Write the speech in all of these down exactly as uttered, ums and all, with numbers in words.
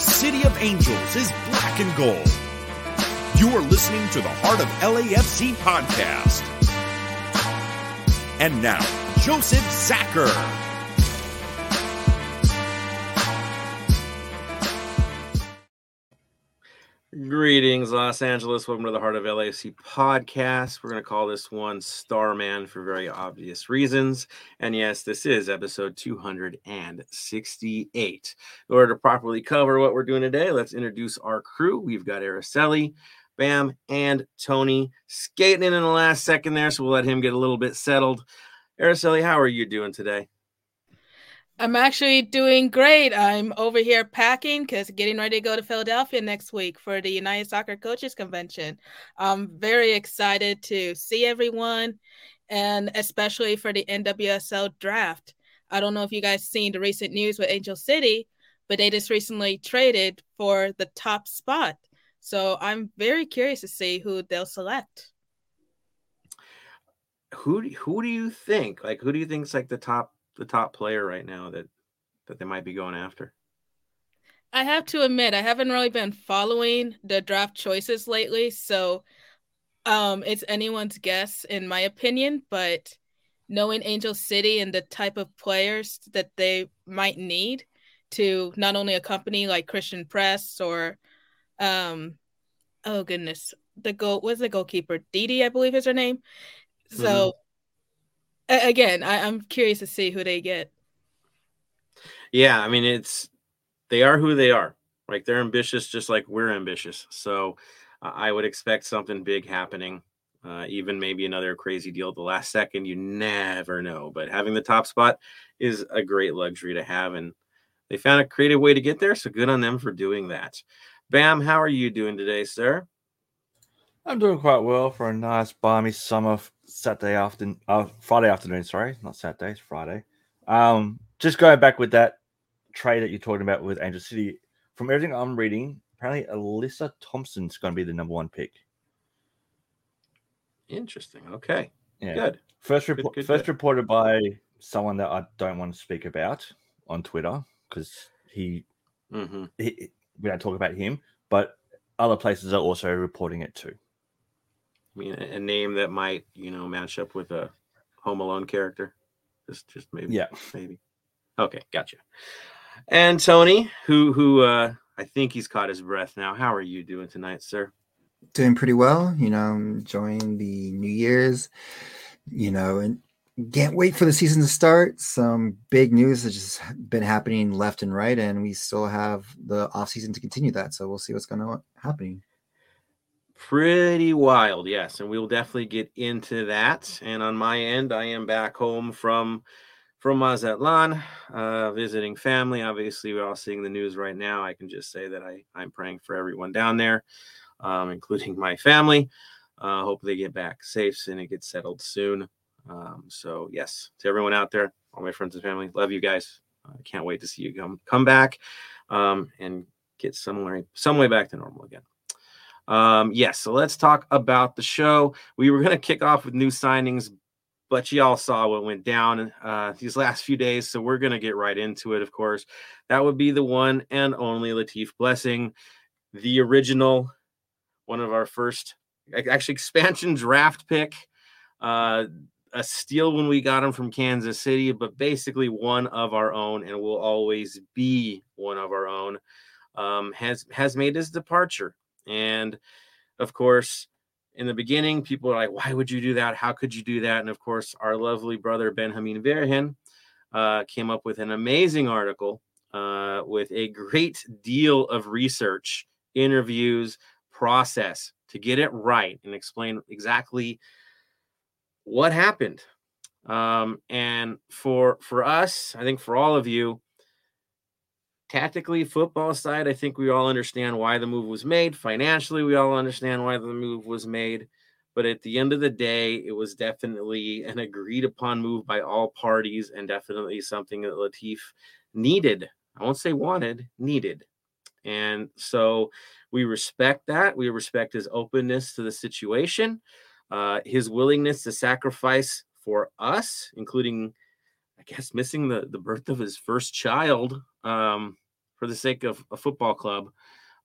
the City of Angels is black and gold. You are listening to the Heart of L A F C podcast. And now, Joseph Zacher. Greetings, Los Angeles. Welcome to the Heart of L A F C podcast. We're going to call this one Starman for very obvious reasons. And yes, this is episode two hundred sixty-eight. In order to properly cover what we're doing today, let's introduce our crew. We've got Araceli, Bam, and Tony skating in in the last second there, so we'll let him get a little bit settled. Araceli, how are you doing today? I'm actually doing great. I'm over here packing because getting ready to go to Philadelphia next week for the United Soccer Coaches Convention. I'm very excited to see everyone, and especially for the N W S L draft. I don't know if you guys seen the recent news with Angel City, but they just recently traded for the top spot. So I'm very curious to see who they'll select. Who who do you think? Like, who do you think is like the top? the top player right now that, that they might be going after? I have to admit, I haven't really been following the draft choices lately. So um, it's anyone's guess in my opinion, but knowing Angel City and the type of players that they might need to not only accompany like Christian Press or, um, oh goodness, the goal was the goalkeeper, Didi, I believe is her name. So mm-hmm. Again, I, I'm curious to see who they get. Yeah, I mean, it's they are who they are. Like, they're ambitious just like we're ambitious. So uh, I would expect something big happening, uh, even maybe another crazy deal at the last second. You never know. But having the top spot is a great luxury to have, and they found a creative way to get there, so good on them for doing that. Bam, how are you doing today, sir? I'm doing quite well for a nice, balmy summer Saturday afternoon, uh, Friday afternoon, sorry, not Saturday, it's Friday. Um, just going back with that trade that you're talking about with Angel City, from everything I'm reading, apparently Alyssa Thompson's going to be the number one pick. Interesting. Okay. Yeah. Good. First, rep- good, good, first good. reported by someone that I don't want to speak about on Twitter because he, mm-hmm. he, we don't talk about him, but other places are also reporting it too. I mean, a name that might, you know, match up with a Home Alone character. Just, just maybe. Yeah, maybe. Okay, gotcha. And Tony, who, who uh, I think he's caught his breath now. How are you doing tonight, sir? Doing pretty well. You know, enjoying the New Year's. You know, and can't wait for the season to start. Some big news has just been happening left and right, and we still have the off season to continue that. So we'll see what's going to happen. Pretty wild, yes, and we'll definitely get into that. And on my end, I am back home from from Mazatlan, uh, visiting family. Obviously, we're all seeing the news right now. I can just say that I, I'm praying for everyone down there, um, including my family. Uh, hope they get back safe and it gets settled soon. Um, so, yes, to everyone out there, all my friends and family, love you guys. I uh, can't wait to see you come come back um, and get somewhere some way back to normal again. Um, yes, yeah, so let's talk about the show. We were going to kick off with new signings, but you all saw what went down uh, these last few days, so we're going to get right into it, of course. That would be the one and only Latif Blessing, the original, one of our first, actually expansion draft pick, uh, a steal when we got him from Kansas City, but basically one of our own and will always be one of our own, um, has, has made his departure. And of course, in the beginning, people were like, why would you do that? How could you do that? And of course, our lovely brother, Benjamin Bergen, uh, came up with an amazing article uh, with a great deal of research, interviews, process to get it right and explain exactly what happened. Um, and for for us, I think for all of you, tactically, football side, I think we all understand why the move was made. Financially, we all understand why the move was made. But at the end of the day, it was definitely an agreed upon move by all parties and definitely something that Latif needed. I won't say wanted, needed. And so we respect that. We respect his openness to the situation, uh, his willingness to sacrifice for us, including, I guess, missing the, the birth of his first child, um, for the sake of a football club.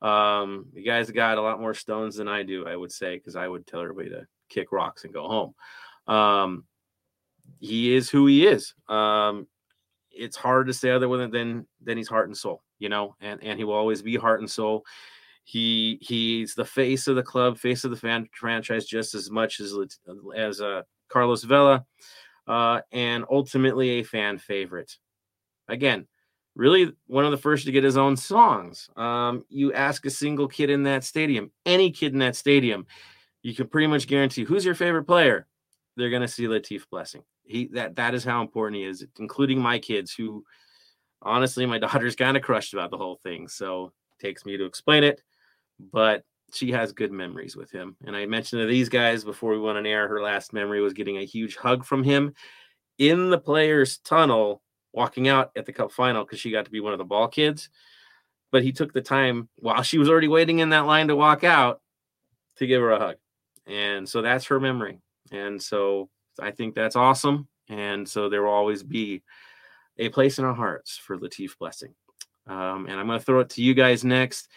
Um, you guys got a lot more stones than I do, I would say, because I would tell everybody to kick rocks and go home. Um, he is who he is. Um, it's hard to say other than than he's heart and soul, you know, and, and he will always be heart and soul. He he's the face of the club, face of the fan, franchise, just as much as as uh, Carlos Vela, uh, and ultimately a fan favorite. Again, really one of the first to get his own songs. Um, you ask a single kid in that stadium, any kid in that stadium, you can pretty much guarantee who's your favorite player. They're going to see Latif Blessing. He that that is how important he is, including my kids, who honestly my daughter's kind of crushed about the whole thing. So it takes me to explain it, but she has good memories with him. And I mentioned to these guys before we went on air, her last memory was getting a huge hug from him in the players' tunnel, walking out at the cup final, because she got to be one of the ball kids. But he took the time while she was already waiting in that line to walk out to give her a hug. And so that's her memory. And so I think that's awesome. And so there will always be a place in our hearts for Latif Blessing. Um, and I'm going to throw it to you guys next.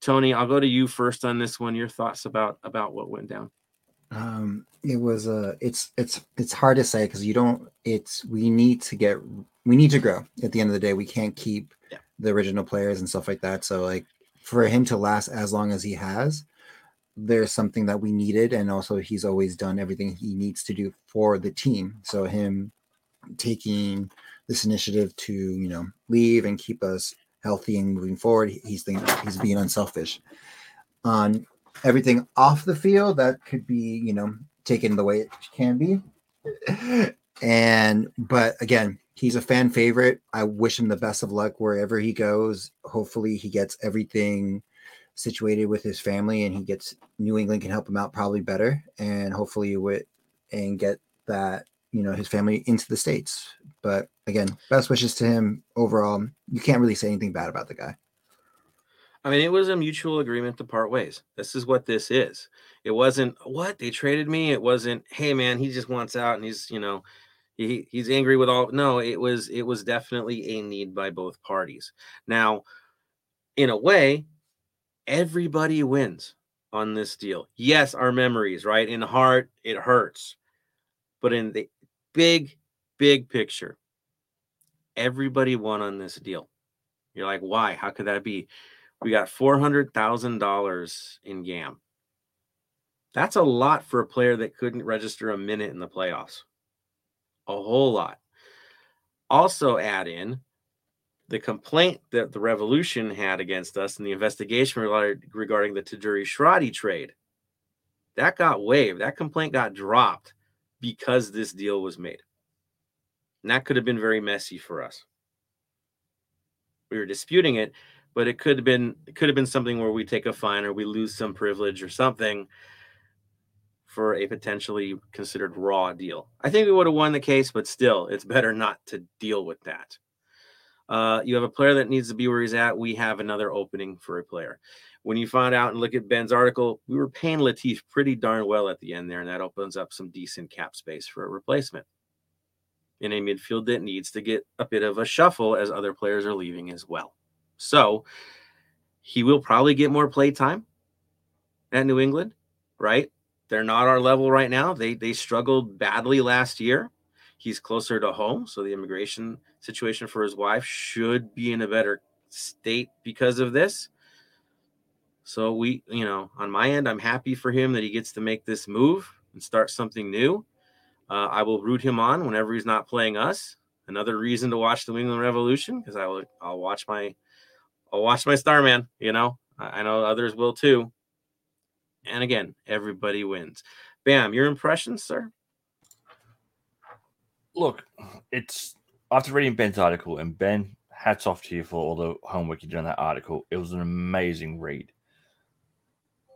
Tony, I'll go to you first on this one. Your thoughts about, about what went down. Um, it was a, uh, it's, it's, it's hard to say, cause you don't, it's, we need to get, we need to grow at the end of the day. We can't keep yeah. the original players and stuff like that. So like for him to last as long as he has, there's something that we needed. And also he's always done everything he needs to do for the team. So him taking this initiative to, you know, leave and keep us healthy and moving forward, he's thinking, he's being unselfish on um, everything off the field that could be, you know, taken the way it can be. And, but again, he's a fan favorite. I wish him the best of luck wherever he goes. Hopefully he gets everything situated with his family and he gets New England can help him out probably better. And hopefully with, and get that, you know, his family into the States. But again, best wishes to him overall. You can't really say anything bad about the guy. I mean, it was a mutual agreement to part ways. This is what this is. It wasn't, what, they traded me? It wasn't, hey, man, he just wants out and he's, you know, he he's angry with all. No, it was it was definitely a need by both parties. Now, in a way, everybody wins on this deal. Yes, our memories, right? In heart, it hurts. But in the big, big picture, everybody won on this deal. You're like, why? How could that be? We got four hundred thousand dollars in G A M. That's a lot for a player that couldn't register a minute in the playoffs. A whole lot. Also add in the complaint that the Revolution had against us in the investigation regarding the Taduri-Shradi trade. That got waived. That complaint got dropped because this deal was made. And that could have been very messy for us. We were disputing it, but it could have been it could have been something where we take a fine or we lose some privilege or something for a potentially considered raw deal. I think we would have won the case, but still, it's better not to deal with that. Uh, you have a player that needs to be where he's at. We have another opening for a player. When you find out and look at Ben's article, we were paying Latif pretty darn well at the end there, and that opens up some decent cap space for a replacement in a midfield that needs to get a bit of a shuffle as other players are leaving as well. So he will probably get more play time at New England, right? They're not our level right now. They they struggled badly last year. He's closer to home, so the immigration situation for his wife should be in a better state because of this. So we, you know, on my end, I'm happy for him that he gets to make this move and start something new. Uh, I will root him on whenever he's not playing us. Another reason to watch the New England Revolution, because I will I'll watch my I'll watch my Starman, you know. I know others will too. And again, everybody wins. Bam, your impressions, sir? Look, it's after reading Ben's article, and Ben, hats off to you for all the homework you did on that article. It was an amazing read.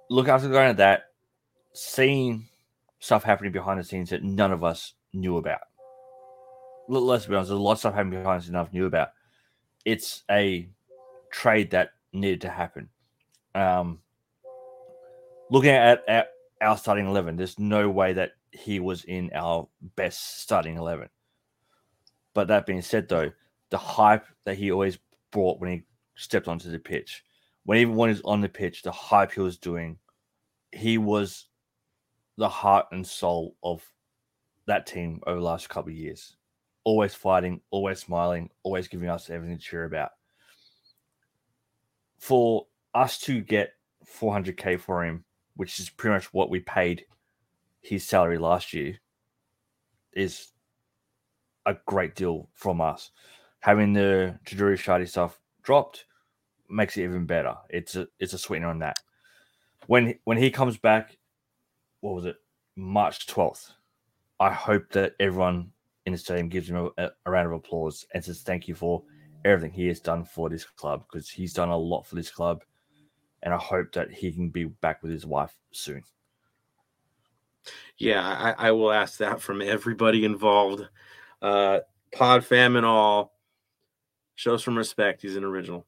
Look, after going at that, seeing stuff happening behind the scenes that none of us knew about. Let's be honest, there's a lot of stuff happening behind the scenes none of us knew about. It's a trade that needed to happen. Um, looking at, at our starting eleven, there's no way that he was in our best starting eleven. But that being said, though, the hype that he always brought when he stepped onto the pitch. When everyone is on the pitch, the hype he was doing, he was the heart and soul of that team over the last couple of years. Always fighting, always smiling, always giving us everything to cheer about. For us to get four hundred K for him, which is pretty much what we paid his salary last year, is a great deal from us. Having the Taduri-Shradi stuff dropped makes it even better. It's a it's a sweetener on that. When when he comes back, what was it, March twelfth? I hope that everyone in the stadium gives him a, a round of applause and says thank you for everything he has done for this club, because he's done a lot for this club, and I hope that he can be back with his wife soon. Yeah, I, I will ask that from everybody involved. Uh, pod fam and all, show some respect. He's an original.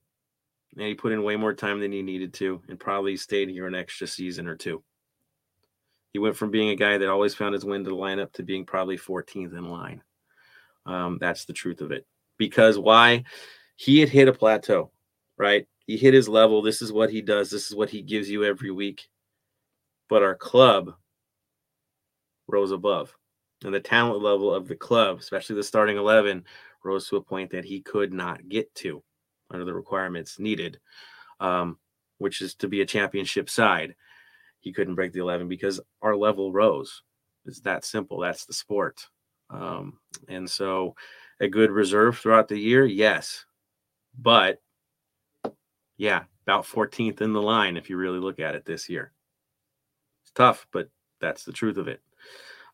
And he put in way more time than he needed to and probably stayed here an extra season or two. He went from being a guy that always found his way into the lineup to being probably fourteenth in line. Um, that's the truth of it. Because why? He had hit a plateau, right? He hit his level. This is what he does. This is what he gives you every week. But our club rose above. And the talent level of the club, especially the starting eleven, rose to a point that he could not get to under the requirements needed, um, which is to be a championship side. He couldn't break the eleven because our level rose. It's that simple. That's the sport. Um, and so a good reserve throughout the year, yes. But, yeah, about fourteenth in the line if you really look at it this year. It's tough, but that's the truth of it.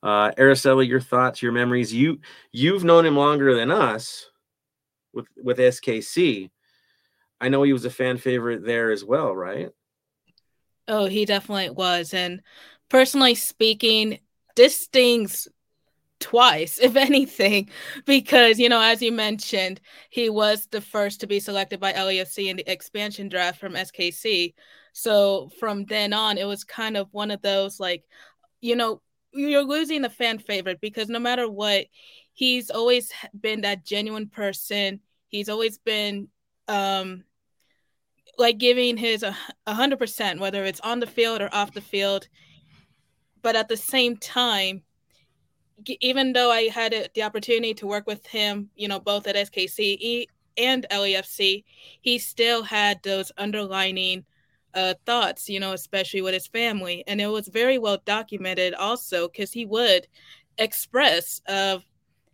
Uh, Araceli, your thoughts, your memories. You, you've known him longer than us with, with S K C. I know he was a fan favorite there as well, right? Oh, he definitely was. And personally speaking, this stings twice, if anything, because, you know, as you mentioned, he was the first to be selected by L A F C in the expansion draft from S K C. So from then on, it was kind of one of those, like, you know, you're losing the fan favorite because no matter what, he's always been that genuine person. He's always been um, like giving his one hundred percent, whether it's on the field or off the field. But at the same time, even though I had the opportunity to work with him, you know, both at S K C and L A F C, he still had those underlining Uh, thoughts, you know, especially with his family. And it was very well documented also because he would express of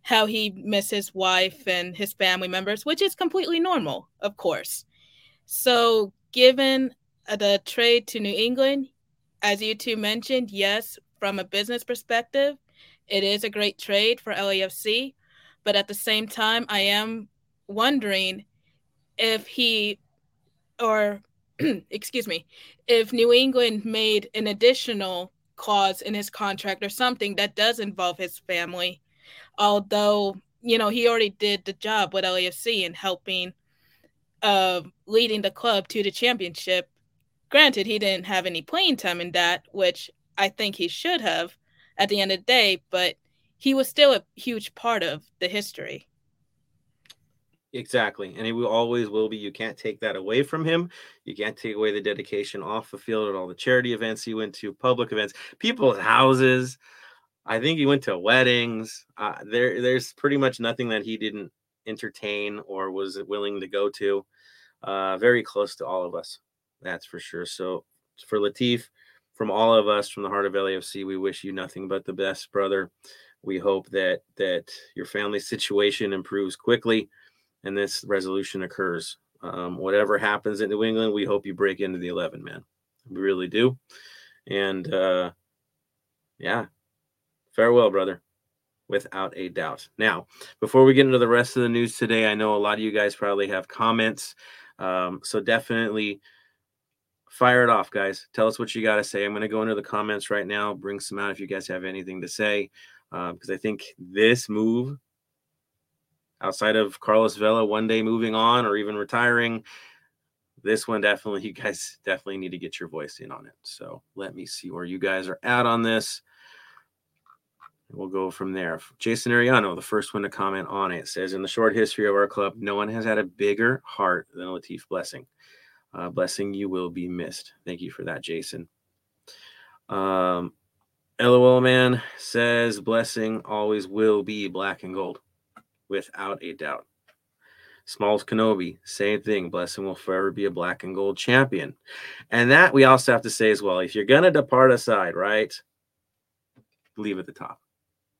how he missed his wife and his family members, which is completely normal, of course. So given uh, the trade to New England, as you two mentioned, yes, from a business perspective, it is a great trade for L A F C. But at the same time, I am wondering if he or excuse me, if New England made an additional clause in his contract or something that does involve his family, although, you know, he already did the job with L A F C in helping uh, leading the club to the championship. Granted, he didn't have any playing time in that, which I think he should have at the end of the day, but he was still a huge part of the history. Exactly. And he will always will be. You can't take that away from him. You can't take away the dedication off the field at all the charity events he went to, public events, people's houses. I think he went to weddings. Uh, there, there's pretty much nothing that he didn't entertain or was willing to go to. Uh, very close to all of us. That's for sure. So for Latif, from all of us, from the heart of L A F C, we wish you nothing but the best, brother. We hope that that your family situation improves quickly and this resolution occurs. Um, whatever happens in New England, we hope you break into the eleven, man. We really do. And, uh, yeah, farewell, brother, without a doubt. Now, before we get into the rest of the news today, I know a lot of you guys probably have comments. Um, so definitely fire it off, guys. Tell us what you got to say. I'm going to go into the comments right now, bring some out if you guys have anything to say, uh, because I think this move, outside of Carlos Vela one day moving on or even retiring, this one definitely, you guys definitely need to get your voice in on it. So let me see where you guys are at on this. We'll go from there. Jason Ariano, the first one to comment on it, says, in the short history of our club, no one has had a bigger heart than Latif Blessing. Uh, Blessing, you will be missed. Thank you for that, Jason. Um, LOL Man says, Blessing always will be black and gold, without a doubt. Smalls Kenobi, same thing. Blessing will forever be a black and gold champion. And that we also have to say as well, if you're going to depart aside, right, leave at the top.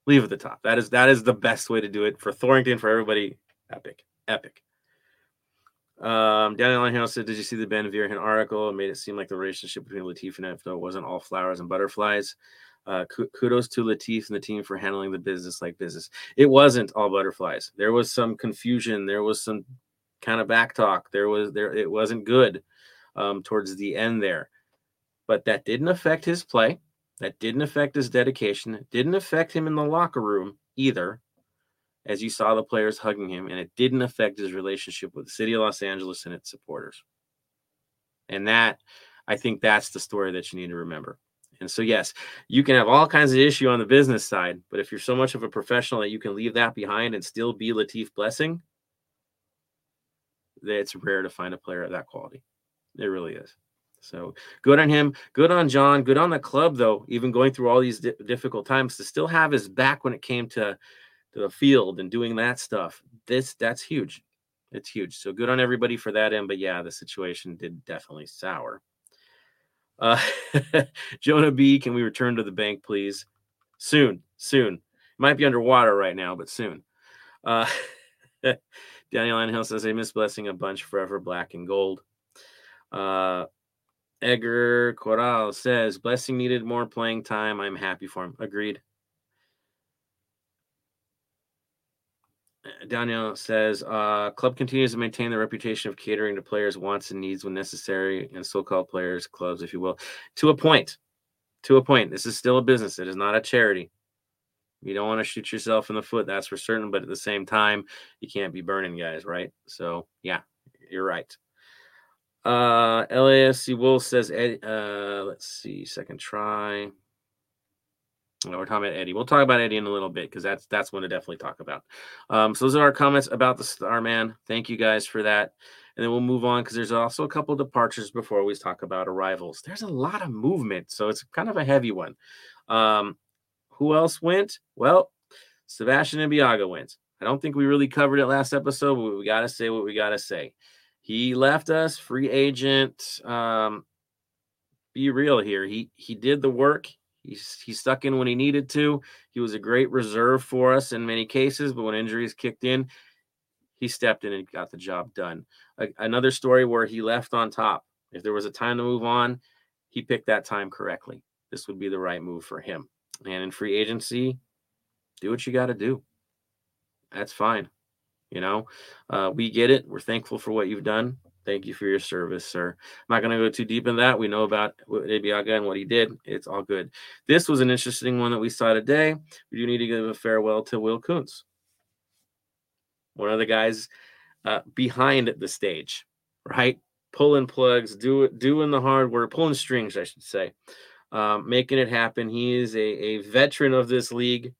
Leave at the top. That is that is the best way to do it for Thorrington, for everybody. Epic. Epic. Um, Daniel Angel said, did you see the Ben Vierhen article? It made it seem like the relationship between Latif and Efno wasn't all flowers and butterflies. Uh, kudos to Latif and the team for handling the business like business. It wasn't all butterflies. There was some confusion. There was some kind of backtalk. There was there. It wasn't good um, towards the end there, but that didn't affect his play. That didn't affect his dedication. It didn't affect him in the locker room either, as you saw the players hugging him, and it didn't affect his relationship with the city of Los Angeles and its supporters. And that, I think that's the story that you need to remember. And so, yes, you can have all kinds of issue on the business side, but if you're so much of a professional that you can leave that behind and still be Latif Blessing, it's rare to find a player of that quality. It really is. So good on him, good on John, good on the club, though, even going through all these di- difficult times to still have his back when it came to, to the field and doing that stuff. This that's huge. It's huge. So good on everybody for that end. But, yeah, the situation did definitely sour. Uh, Jonah B, can we return to the bank, please? Soon, soon. Might be underwater right now, but soon. Uh, Daniel Anhill says, I miss Blessing a bunch, forever black and gold. Uh, Edgar Corral says, Blessing needed more playing time. I'm happy for him. Agreed. Daniel says, uh, club continues to maintain the reputation of catering to players' wants and needs when necessary, and so-called players, clubs, if you will. To a point. To a point. This is still a business. It is not a charity. You don't want to shoot yourself in the foot. That's for certain. But at the same time, you can't be burning guys, right? So, yeah, you're right. Uh, L A F C Wolf says, uh, let's see, second try. No, we're talking about Eddie. We'll talk about Eddie in a little bit because that's that's one to definitely talk about. Um, so those are our comments about the Star Man. Thank you guys for that. And then we'll move on because there's also a couple departures before we talk about arrivals. There's a lot of movement, so it's kind of a heavy one. Um, who else went? Well, Sebastian Ibiaga went. I don't think we really covered it last episode, but we got to say what we got to say. He left us, free agent. Um, be real here. He he did the work. He, he stuck in when he needed to. He was a great reserve for us in many cases, but when injuries kicked in, he stepped in and got the job done. A, another story where he left on top. If there was a time to move on, he picked that time correctly. This would be the right move for him. And in free agency, do what you got to do. That's fine. You know, uh, we get it. We're thankful for what you've done. Thank you for your service, sir. I'm not going to go too deep in that. We know about Ibiaga and what he did. It's all good. This was an interesting one that we saw today. We do need to give a farewell to Will Kuntz, one of the guys uh, behind the stage, right? Pulling plugs, do, doing the hard work, pulling strings, I should say, um, making it happen. He is a, a veteran of this league,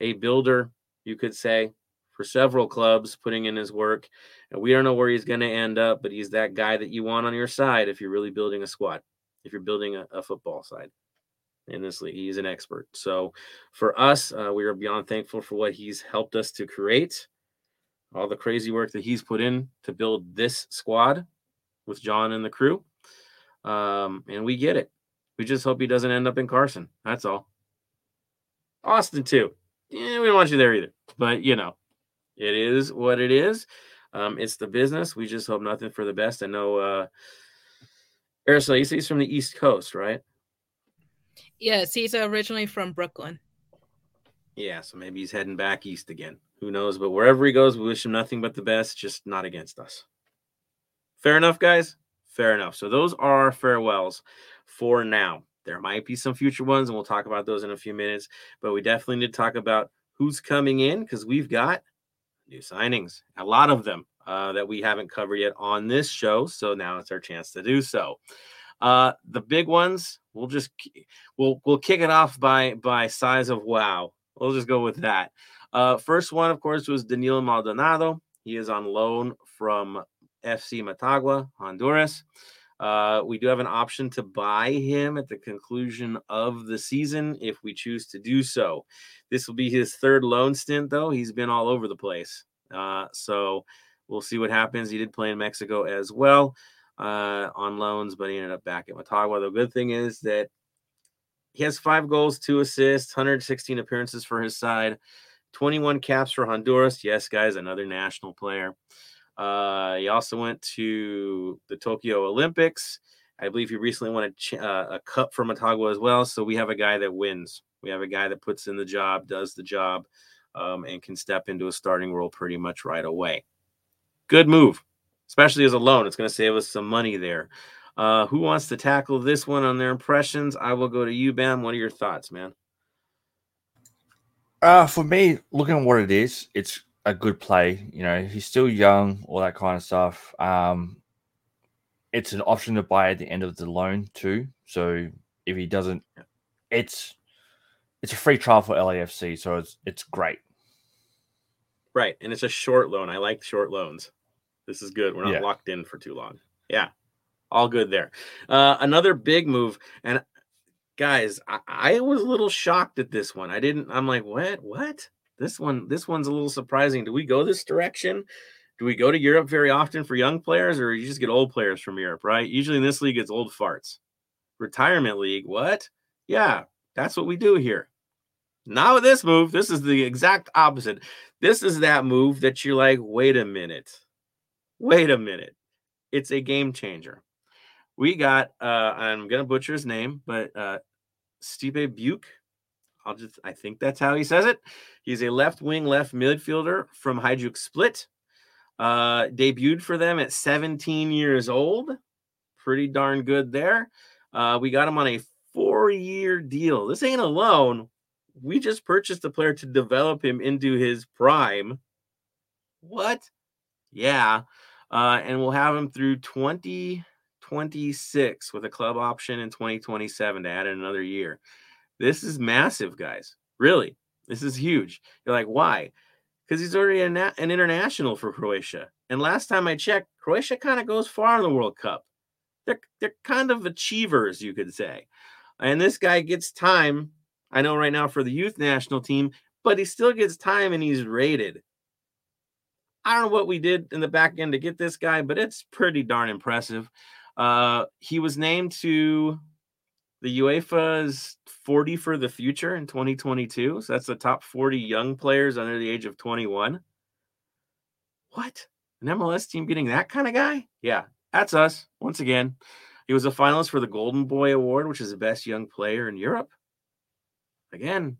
a builder, you could say, for several clubs, putting in his work. And we don't know where he's going to end up, but he's that guy that you want on your side if you're really building a squad, if you're building a, a football side in this league. He's an expert. So for us, uh, we are beyond thankful for what he's helped us to create, all the crazy work that he's put in to build this squad with John and the crew. Um, and we get it. We just hope he doesn't end up in Carson. That's all. Austin, too. Yeah, we don't want you there either. But, you know. It is what it is. Um, it's the business. We just hope nothing for the best. I know uh, Araceli, he's from the East Coast, right? Yes, he's originally from Brooklyn. Yeah, so maybe he's heading back east again. Who knows? But wherever he goes, we wish him nothing but the best, just not against us. Fair enough, guys? Fair enough. So those are our farewells for now. There might be some future ones, and we'll talk about those in a few minutes. But we definitely need to talk about who's coming in because we've got new signings, a lot of them uh, that we haven't covered yet on this show. So now it's our chance to do so. Uh, the big ones, we'll just we'll we'll kick it off by by size of wow. We'll just go with that. Uh, first one, of course, was Daniel Maldonado. He is on loan from F C Matagua, Honduras. Uh, we do have an option to buy him at the conclusion of the season if we choose to do so. This will be his third loan stint, though. He's been all over the place. Uh, so we'll see what happens. He did play in Mexico as well uh, on loans, but he ended up back at Matagua. The good thing is that he has five goals, two assists, one hundred sixteen appearances for his side, twenty-one caps for Honduras. Yes, guys, another national player. Uh, he also went to the Tokyo Olympics. I believe he recently won a, ch- uh, a cup for Matagua as well. So we have a guy that wins. We have a guy that puts in the job, does the job, um, and can step into a starting role pretty much right away. Good move, especially as a loan. It's going to save us some money there. Uh, who wants to tackle this one on their impressions? I will go to you, Bam. What are your thoughts, man? Uh, for me, looking at what it is, it's a good play. You know, he's still young, all that kind of stuff. Um, it's an option to buy at the end of the loan too. So if he doesn't, it's it's a free trial for L A F C. So it's it's great. Right, and it's a short loan. I like short loans. This is good. We're not yeah. locked in for too long. Yeah, all good there. Uh, another big move, and guys, I, I was a little shocked at this one. I didn't. I'm like, what? What? This one, this one's a little surprising. Do we go this direction? Do we go to Europe very often for young players, or you just get old players from Europe, right? Usually in this league, it's old farts. Retirement league, what? Yeah, that's what we do here. Not with this move. This is the exact opposite. This is that move that you're like, wait a minute. Wait a minute. It's a game changer. We got, uh, I'm going to butcher his name, but uh, Stipe Buke. I'll just, I think that's how he says it. He's a left wing, left midfielder from Hajduk Split. Uh, debuted for them at seventeen years old. Pretty darn good there. Uh, we got him on a four-year deal. This ain't a loan. We just purchased the player to develop him into his prime. What? Yeah. Uh, and we'll have him through twenty twenty-six with a club option in twenty twenty-seven to add in another year. This is massive, guys. Really, this is huge. You're like, why? Because he's already an, an international for Croatia. And last time I checked, Croatia kind of goes far in the World Cup. They're they're kind of achievers, you could say. And this guy gets time, I know right now, for the youth national team, but he still gets time and he's rated. I don't know what we did in the back end to get this guy, but it's pretty darn impressive. Uh, he was named to the UEFA's forty for the future in twenty twenty-two. So that's the top forty young players under the age of twenty-one. What? An M L S team getting that kind of guy? Yeah, that's us. Once again, he was a finalist for the Golden Boy Award, which is the best young player in Europe. Again,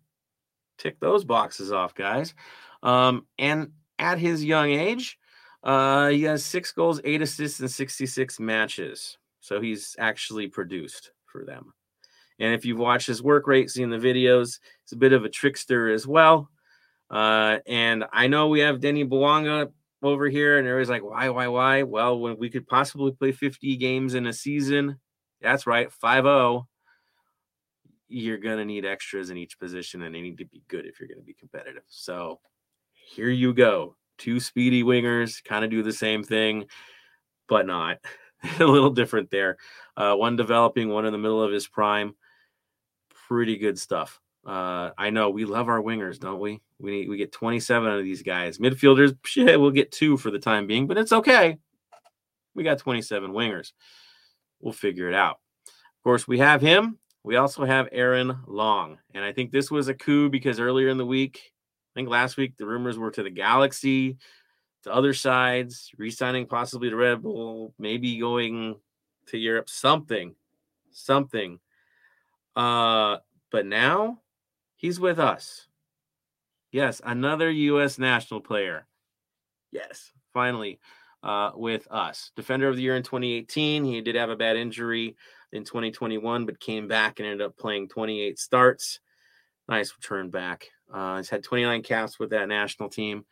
tick those boxes off, guys. Um, and at his young age, uh, he has six goals, eight assists, and sixty-six matches. So he's actually produced for them. And if you've watched his work rate, seen the videos, he's a bit of a trickster as well. Uh, and I know we have Denny Bawanga over here, and everybody's like, why, why, why? Well, when we could possibly play fifty games in a season, that's right, five oh, you're going to need extras in each position, and they need to be good if you're going to be competitive. So here you go. Two speedy wingers, kind of do the same thing, but not. A little different there. Uh, one developing, one in the middle of his prime. Pretty good stuff. Uh, I know we love our wingers, don't we? We need, we get twenty-seven of these guys. Midfielders, shit, we'll get two for the time being, but it's okay. We got twenty-seven wingers. We'll figure it out. Of course, we have him. We also have Aaron Long. And I think this was a coup because earlier in the week, I think last week, the rumors were to the Galaxy, to other sides, re-signing possibly to Red Bull, maybe going to Europe, something, something. Uh, but now he's with us. Yes, another U S national player. Yes, finally uh, with us. Defender of the Year in twenty eighteen. He did have a bad injury in twenty twenty-one, but came back and ended up playing twenty-eight starts. Nice return back. Uh, he's had twenty-nine caps with that national team.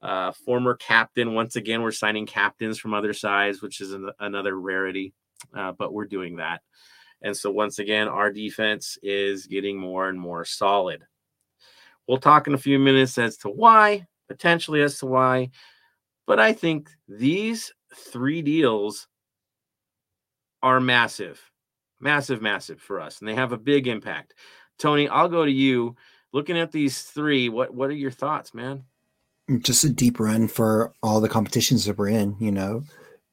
Uh, former captain. Once again, we're signing captains from other sides, which is an, another rarity. uh, but we're doing that. And so once again, our defense is getting more and more solid. We'll talk in a few minutes as to why, potentially as to why, but I think these three deals are massive, massive, massive for us, and they have a big impact. Tony, I'll go to you. Looking at these three, what, what are your thoughts, man? Just a deep run for all the competitions that we're in, you know.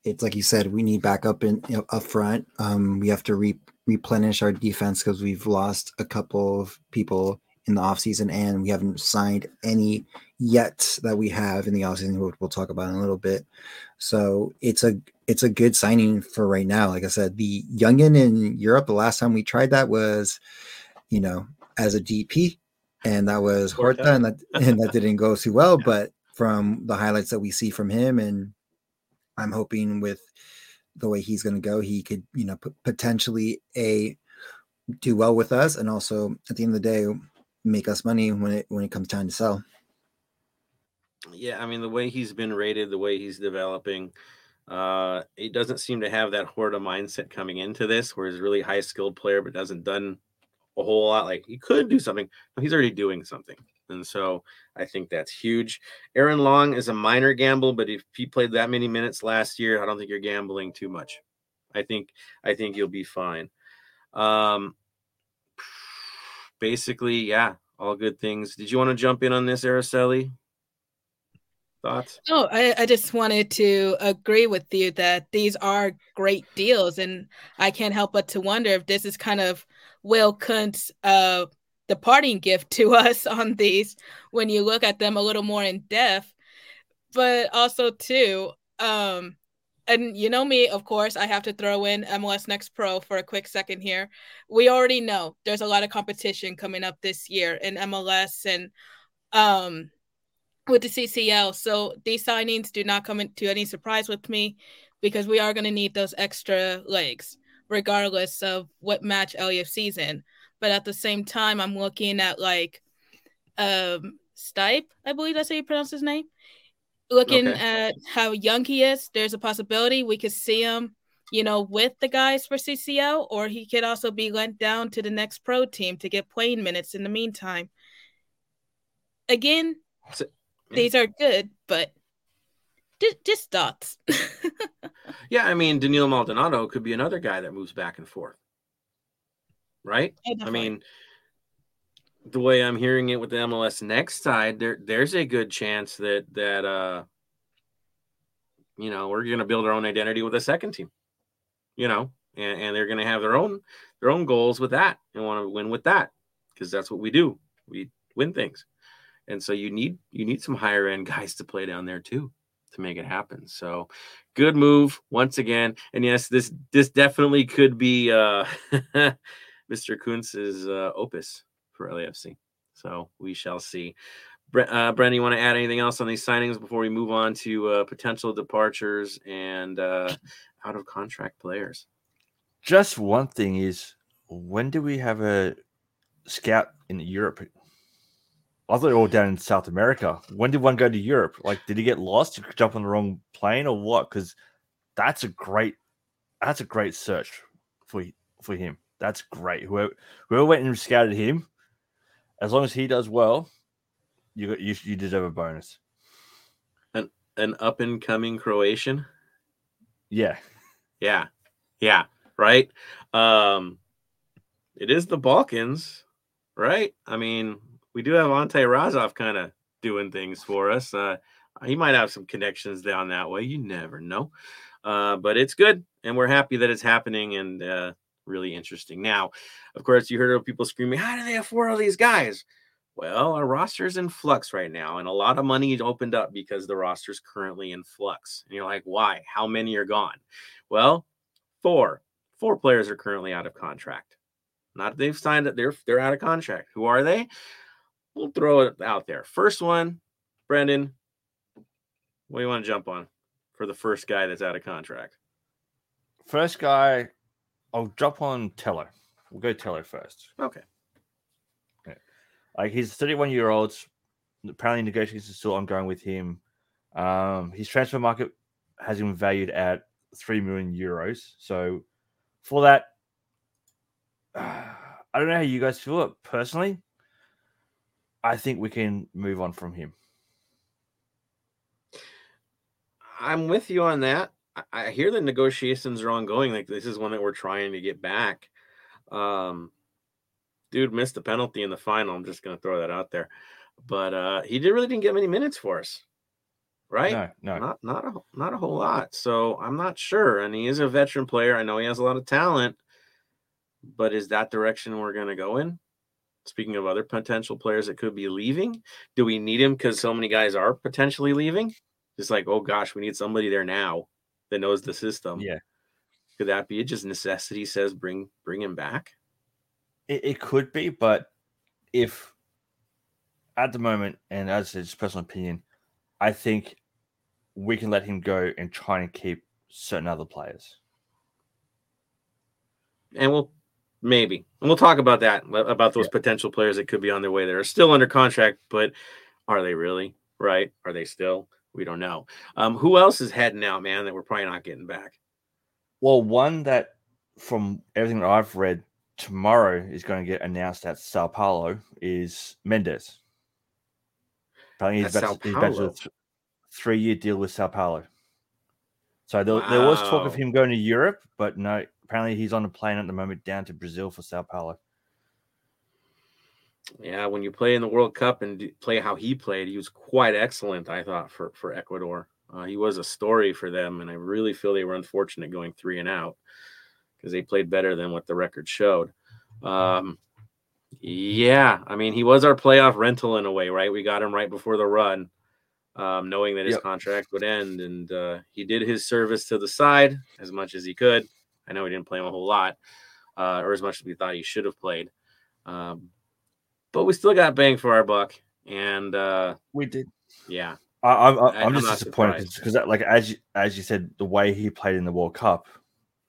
It's like you said, we need backup in, you know, up front. Um, we have to re- replenish our defense because we've lost a couple of people in the offseason, and we haven't signed any yet that we have in the offseason, which we'll talk about in a little bit. So it's a it's a good signing for right now. Like I said, the youngin in Europe, the last time we tried that was, you know, as a D P, and that was Horta, and that, and that didn't go too well. But from the highlights that we see from him, and I'm hoping with the way he's going to go, he could, you know, p- potentially a do well with us, and also at the end of the day, make us money when it when it comes time to sell. Yeah, I mean, the way he's been rated, the way he's developing, uh, it doesn't seem to have that Horta mindset coming into this, where he's a really high skilled player but doesn't done a whole lot. Like, he could do something, but he's already doing something. And so I think that's huge. Aaron Long is a minor gamble, but if he played that many minutes last year, I don't think you're gambling too much. I think I think you'll be fine. Um, basically, yeah, all good things. Did you want to jump in on this, Araceli? Thoughts? No, I, I just wanted to agree with you that these are great deals, and I can't help but to wonder if this is kind of Will Kuntz, uh, the parting gift to us on these when you look at them a little more in depth. But also too, um, and you know me, of course, I have to throw in M L S Next Pro for a quick second here. We already know there's a lot of competition coming up this year in M L S and um, with the C C L. So these signings do not come into any surprise with me, because we are going to need those extra legs regardless of what match L A F C's in. But at the same time, I'm looking at, like, um, Stipe, I believe that's how you pronounce his name. Looking okay. at how young he is, there's a possibility we could see him, you know, with the guys for C C L, or he could also be lent down to the next pro team to get playing minutes in the meantime. Again, so, yeah. These are good, but just, just thoughts. Yeah, I mean, Daniel Maldonado could be another guy that moves back and forth. Right? I mean, the way I'm hearing it with the M L S Next side, there there's a good chance that that uh you know, we're gonna build our own identity with a second team, you know, and, and they're gonna have their own their own goals with that and want to win with that, because that's what we do. We win things. And so you need you need some higher end guys to play down there too to make it happen. So good move once again. And yes, this this definitely could be uh Mister Kuntz's uh, opus for L A F C. So we shall see. Bre- uh, Brendan, you want to add anything else on these signings before we move on to uh, potential departures and uh, out-of-contract players? Just one thing is, when do we have a scout in Europe? I thought all down in South America. When did one go to Europe? Like, did he get lost? Did he jump on the wrong plane or what? Because that's a great, that's a great search for for him. That's great. Whoever, whoever went and scouted him, as long as he does well, you you, you deserve a bonus. An an up and coming Croatian. Yeah, yeah, yeah. Right. Um, it is the Balkans, right? I mean, we do have Ante Razov kind of doing things for us. Uh, he might have some connections down that way. You never know. Uh, but it's good, and we're happy that it's happening. And uh, really interesting. Now, of course, you heard of people screaming, how do they afford all these guys? Well, our roster's in flux right now, and a lot of money is opened up because the roster's currently in flux. And you're like, why? How many are gone? Well, four. Four players are currently out of contract. Not that they've signed it. They're, they're out of contract. Who are they? We'll throw it out there. First one, Brendan, what do you want to jump on for the first guy that's out of contract? First guy... I'll drop on Teller. We'll go Teller first. Okay. Yeah. Like, he's thirty-one year old. Apparently, negotiations are still ongoing with him. Um, his transfer market has him valued at three million euros. So for that. I don't know how you guys feel it. Personally, I think we can move on from him. I'm with you on that. I hear the negotiations are ongoing. Like, this is one that we're trying to get back. Um, dude missed the penalty in the final. I'm just going to throw that out there. But uh, he did, really didn't get many minutes for us, right? No, no. Not, not, a, not a whole lot. So I'm not sure. And he is a veteran player. I know he has a lot of talent. But is that direction we're going to go in? Speaking of other potential players that could be leaving, do we need him because so many guys are potentially leaving? It's like, oh, gosh, we need somebody there now that knows the system. Yeah. Could that be it? Just necessity says bring bring him back? It, it could be, but if at the moment, and as his personal opinion, I think we can let him go and try and keep certain other players. And we'll maybe. And we'll talk about that, about those yeah. potential players that could be on their way that are still under contract, but are they really? Right? Are they still? We don't know. Um, who else is heading out, man, that we're probably not getting back? Well, one that, from everything that I've read, tomorrow is going to get announced at Sao Paulo is Mendes. Apparently he's about, he's about to th- three-year deal with Sao Paulo. So there, wow. there was talk of him going to Europe, but no, apparently he's on a plane at the moment down to Brazil for Sao Paulo. Yeah, when you play in the World Cup and play how he played, he was quite excellent, I thought, for, for Ecuador. Uh, he was a story for them, and I really feel they were unfortunate going three and out because they played better than what the record showed. Um, yeah, I mean, he was our playoff rental in a way, right? We got him right before the run, um, knowing that his yep. contract would end, and uh, he did his service to the side as much as he could. I know he didn't play him a whole lot, uh, or as much as we thought he should have played. Um But we still got bang for our buck, and uh, we did. Yeah, I, I, I'm, I'm just I'm disappointed because, like as you, as you said, the way he played in the World Cup,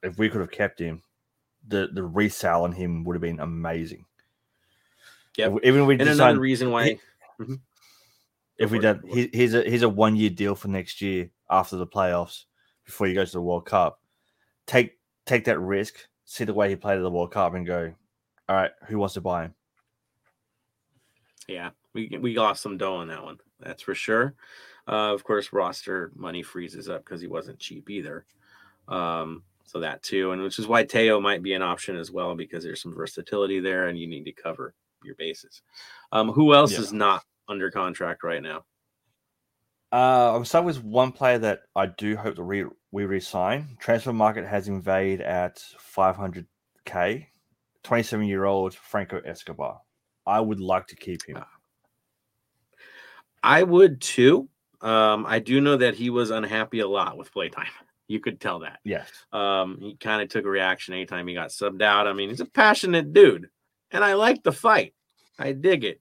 if we could have kept him, the, the resale on him would have been amazing. Yeah, even we. And decided, another reason why, he, mm-hmm. if we done, he, he's a he's a one year deal for next year after the playoffs before you go to the World Cup. Take take that risk. See the way he played at the World Cup and go, all right, who wants to buy him? Yeah, we we lost some dough on that one. That's for sure. Uh, of course, roster money freezes up because he wasn't cheap either. Um, so that too, and which is why Teo might be an option as well because there's some versatility there and you need to cover your bases. Um, who else yeah. is not under contract right now? Uh, I'm starting with one player that I do hope that we, we re-sign. Transfer market has him valued at five hundred K. twenty-seven-year-old Franco Escobar. I would like to keep him. I would too. Um, I do know that he was unhappy a lot with playtime. You could tell that. Yes. Um, he kind of took a reaction anytime he got subbed out. I mean, he's a passionate dude, and I like the fight. I dig it.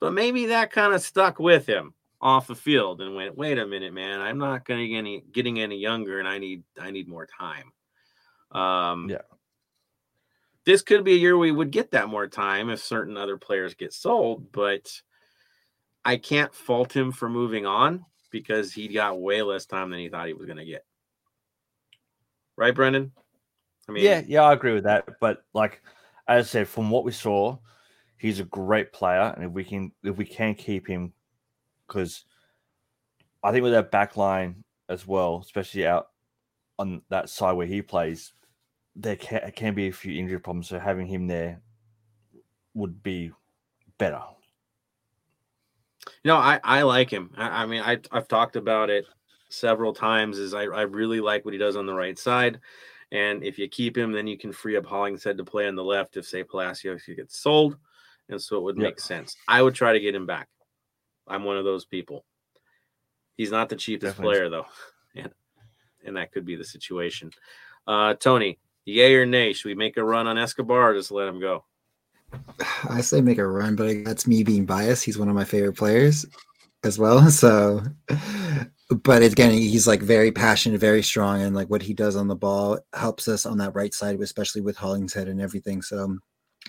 But maybe that kind of stuck with him off the field and went, wait a minute, man, I'm not getting any getting any younger, and I need I need more time. Um, yeah. This could be a year we would get that more time if certain other players get sold, but I can't fault him for moving on because he got way less time than he thought he was going to get. Right, Brendan? I mean, yeah, yeah, I agree with that. But like as I said, from what we saw, he's a great player, and if we can if we can keep him, because I think with that back line as well, especially out on that side where he plays. There can, can be a few injury problems, so having him there would be better. You know, I, I like him. I, I mean, I, I've talked about it several times is I, I really like what he does on the right side. And if you keep him, then you can free up Hollingshead to play on the left if, say, Palacio gets sold. And so it would make yep. sense. I would try to get him back. I'm one of those people. He's not the cheapest Definitely. player, though. and, and that could be the situation. Uh, Tony. Yay or nay? Should we make a run on Escobar or just let him go? I say make a run, but that's me being biased. He's one of my favorite players as well. So, but again, he's like very passionate, very strong, and like what he does on the ball helps us on that right side, especially with Hollingshead and everything. So,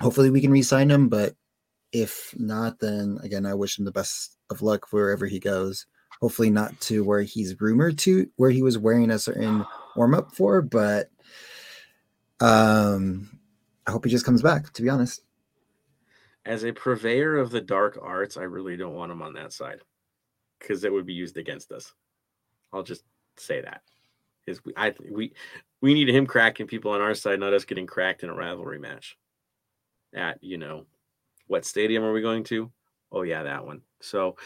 hopefully, we can re-sign him. But if not, then again, I wish him the best of luck wherever he goes. Hopefully, not to where he's rumored to, where he was wearing a certain warm up for, but. Um, I hope he just comes back, to be honest. As a purveyor of the dark arts, I really don't want him on that side because it would be used against us. I'll just say that. Is we, I, we we need him cracking people on our side, not us getting cracked in a rivalry match. At, you know, what stadium are we going to? Oh, yeah, that one. So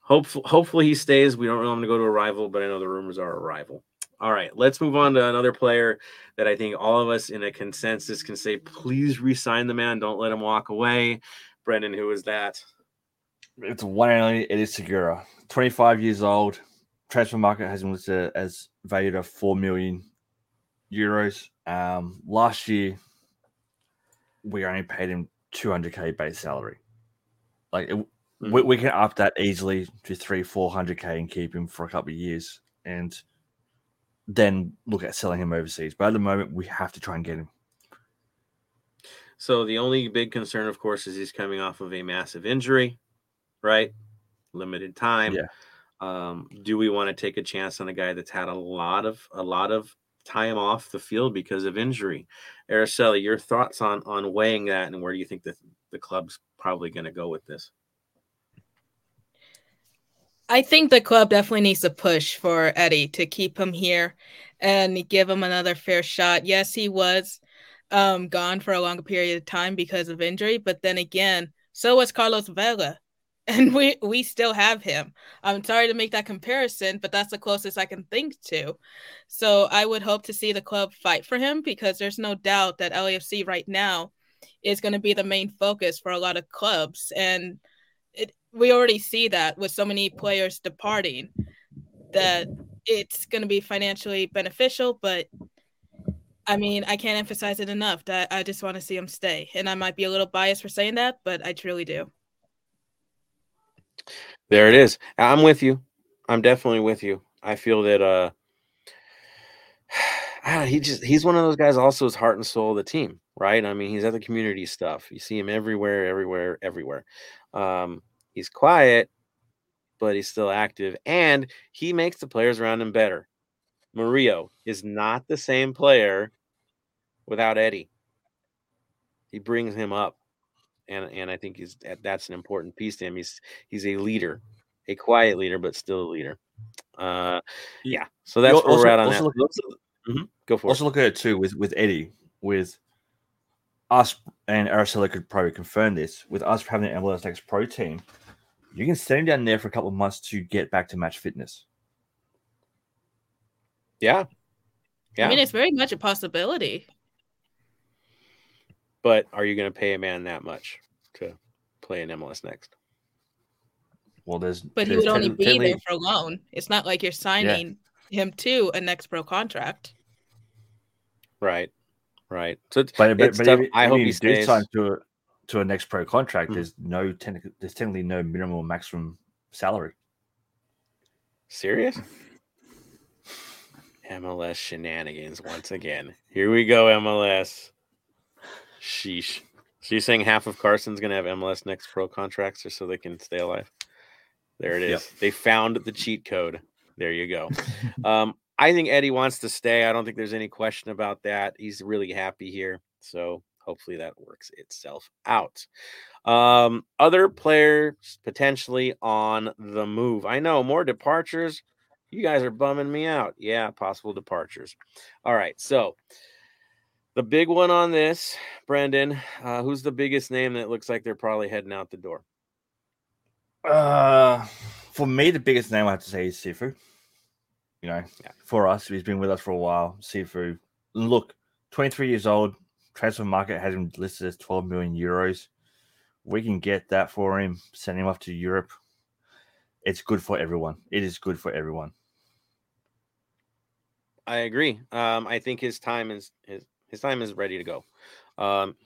hopefully, hopefully he stays. We don't really want to go to a rival, but I know the rumors are a rival. All right, let's move on to another player that I think all of us in a consensus can say, please re-sign the man. Don't let him walk away. Brendan, who is that? It's one and only. It is Segura, twenty-five years old. Transfer market has been listed as valued at four million euros. Um, last year, we only paid him two hundred K base salary. Like it, mm-hmm. we, we can up that easily to three, four hundred K and keep him for a couple of years. And then look at selling him overseas. But at the moment, we have to try and get him. So the only big concern, of course, is he's coming off of a massive injury, right? Limited time. Yeah. Um, do we want to take a chance on a guy that's had a lot of a lot of time off the field because of injury? Araceli, your thoughts on on weighing that, and where do you think that the club's probably going to go with this? I think the club definitely needs to push for Eddie to keep him here and give him another fair shot. Yes, he was um, gone for a longer period of time because of injury, but then again, so was Carlos Vela, and we, we still have him. I'm sorry to make that comparison, but that's the closest I can think to. So I would hope to see the club fight for him, because there's no doubt that L A F C right now is going to be the main focus for a lot of clubs, and it, we already see that with so many players departing, that it's going to be financially beneficial. But I mean, I can't emphasize it enough that I just want to see him stay. And I might be a little biased for saying that, but I truly do. There it is. I'm with you. I'm definitely with you. I feel that uh, he just he's one of those guys also is heart and soul of the team, right? I mean, he's at the community stuff. You see him everywhere, everywhere, everywhere. Um, he's quiet, but he's still active, and he makes the players around him better. Murillo is not the same player without Eddie. He brings him up, and and I think he's that's an important piece to him. He's he's a leader, a quiet leader, but still a leader. Uh, yeah. So that's also, where we're at on that. Look, mm-hmm. Go for also it. Also look at it too with with Eddie with. Us and Araceli could probably confirm this. With us having an M L S Next Pro team, you can send him down there for a couple of months to get back to match fitness. Yeah, yeah. I mean, it's very much a possibility. But are you going to pay a man that much to play an M L S Next? Well, there's but there's he would only ten, be ten there league. For a loan. It's not like you're signing yeah. him to a Next Pro contract, right? Right. So but, but, but even, I hope he stays. Time to a, to a next pro contract, mm-hmm. there's no technical, there's technically no minimum or maximum salary. Serious? M L S shenanigans once again. Here we go, M L S. Sheesh. So you're saying half of Carson's going to have M L S Next Pro contracts just so they can stay alive? There it is. Yep. They found the cheat code. There you go. Um, I think Eddie wants to stay. I don't think there's any question about that. He's really happy here. So hopefully that works itself out. Um, other players potentially on the move. I know more departures. You guys are bumming me out. Yeah, possible departures. All right. So the big one on this, Brendan, uh, who's the biggest name that looks like they're probably heading out the door? Uh, for me, the biggest name I have to say is Cifu. You know, yeah. for us, he's been with us for a while. Cifu, look, twenty-three years old. Transfer market has him listed as twelve million euros. We can get that for him. Send him off to Europe. It's good for everyone. It is good for everyone. I agree. Um, I think his time is his, his time is ready to go. Um,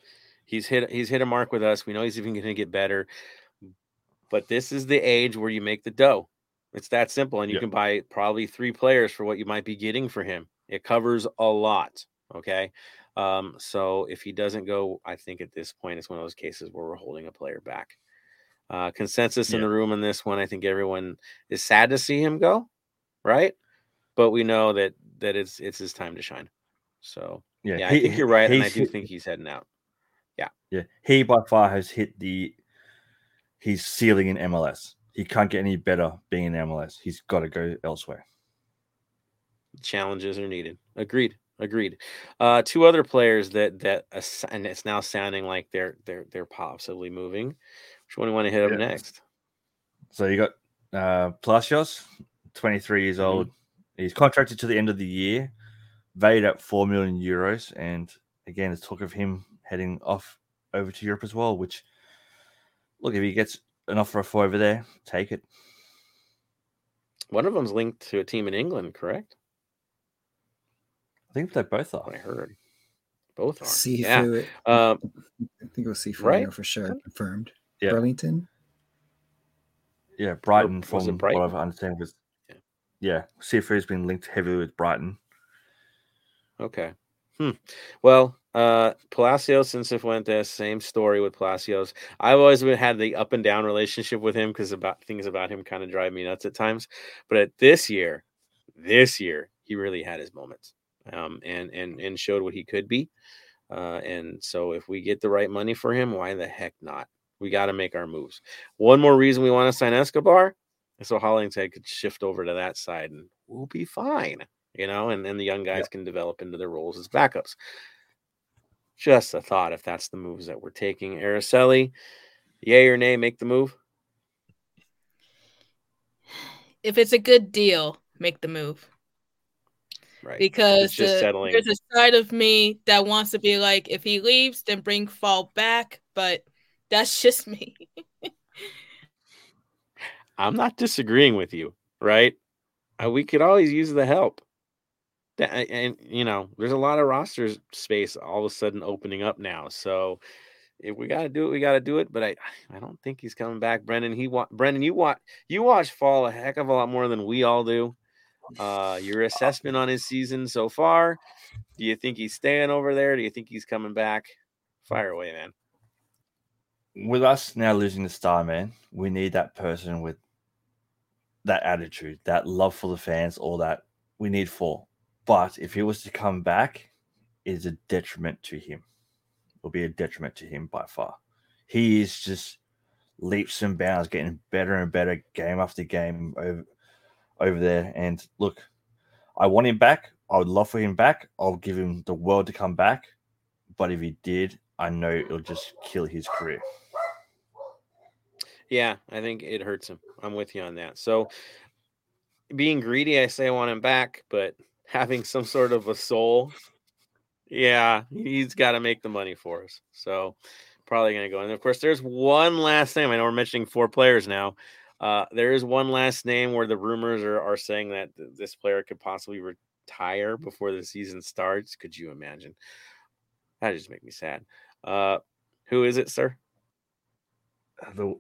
he's hit he's hit a mark with us. We know he's even going to get better. But this is the age where you make the dough. It's that simple, and you yep. can buy probably three players for what you might be getting for him. It covers a lot, okay? Um, so if he doesn't go, I think at this point it's one of those cases where we're holding a player back. Uh, consensus yep. in the room on this one, I think everyone is sad to see him go, right? But we know that that it's it's his time to shine. So Yeah, yeah he, I think you're right, and I do hit, think he's heading out. Yeah, yeah, he by far has hit the his ceiling in M L S. He can't get any better being in M L S. He's got to go elsewhere. Challenges are needed. Agreed. Agreed. Uh, two other players that that and it's now sounding like they're they're they're possibly moving. Which one do you want to hit up yeah. next? So you got uh, Palacio, twenty-three years mm-hmm. old. He's contracted to the end of the year, valued at four million euros. And again, there's talk of him heading off over to Europe as well. Which look, if he gets an offer for over there, take it. One of them's linked to a team in England, correct? I think they both are. I heard both are. Cifuentes. Yeah. Um, I think it was Cifuentes right? for sure. Confirmed. Yeah. Burlington. Yeah, Brighton. Or, from Brighton? What I understand was, yeah, yeah Cifuentes has been linked heavily with Brighton. Okay. Hmm. Well. Uh, Palacios and Cifuentes, same story with Palacios. I've always been, had the up and down relationship with him because about things about him kind of drive me nuts at times. But at this year, this year, he really had his moments, um, and and and showed what he could be. Uh, and so if we get the right money for him, why the heck not? We got to make our moves. One more reason we want to sign Escobar is so Hollingshead could shift over to that side, and we'll be fine, you know. And then the young guys yep. can develop into their roles as backups. Just a thought if that's the moves that we're taking. Araceli, yay or nay, make the move? If it's a good deal, make the move. Right. Because the, there's a side of me that wants to be like, if he leaves, then bring Fall back. But that's just me. I'm not disagreeing with you, right? We could always use the help. And, you know, there's a lot of roster space all of a sudden opening up now. So if we got to do it, we got to do it. But I, I don't think he's coming back. Brendan, he wa- Brendan, you watch, you watch Fall a heck of a lot more than we all do. Uh, your assessment on his season so far. Do you think he's staying over there? Do you think he's coming back? Fire away, man. With us now losing the star, man, we need that person with that attitude, that love for the fans, all that. We need Fall. But if he was to come back, it is a detriment to him. It will be a detriment to him by far. He is just leaps and bounds, getting better and better game after game over, over there. And look, I want him back. I would love for him back. I'll give him the world to come back. But if he did, I know it'll just kill his career. Yeah, I think it hurts him. I'm with you on that. So being greedy, I say I want him back, but having some sort of a soul. Yeah, he's got to make the money for us. So probably going to go. And, of course, there's one last name. I know we're mentioning four players now. Uh, there is one last name where the rumors are, are saying that this player could possibly retire before the season starts. Could you imagine? That just make me sad. Uh, who is it, sir? The,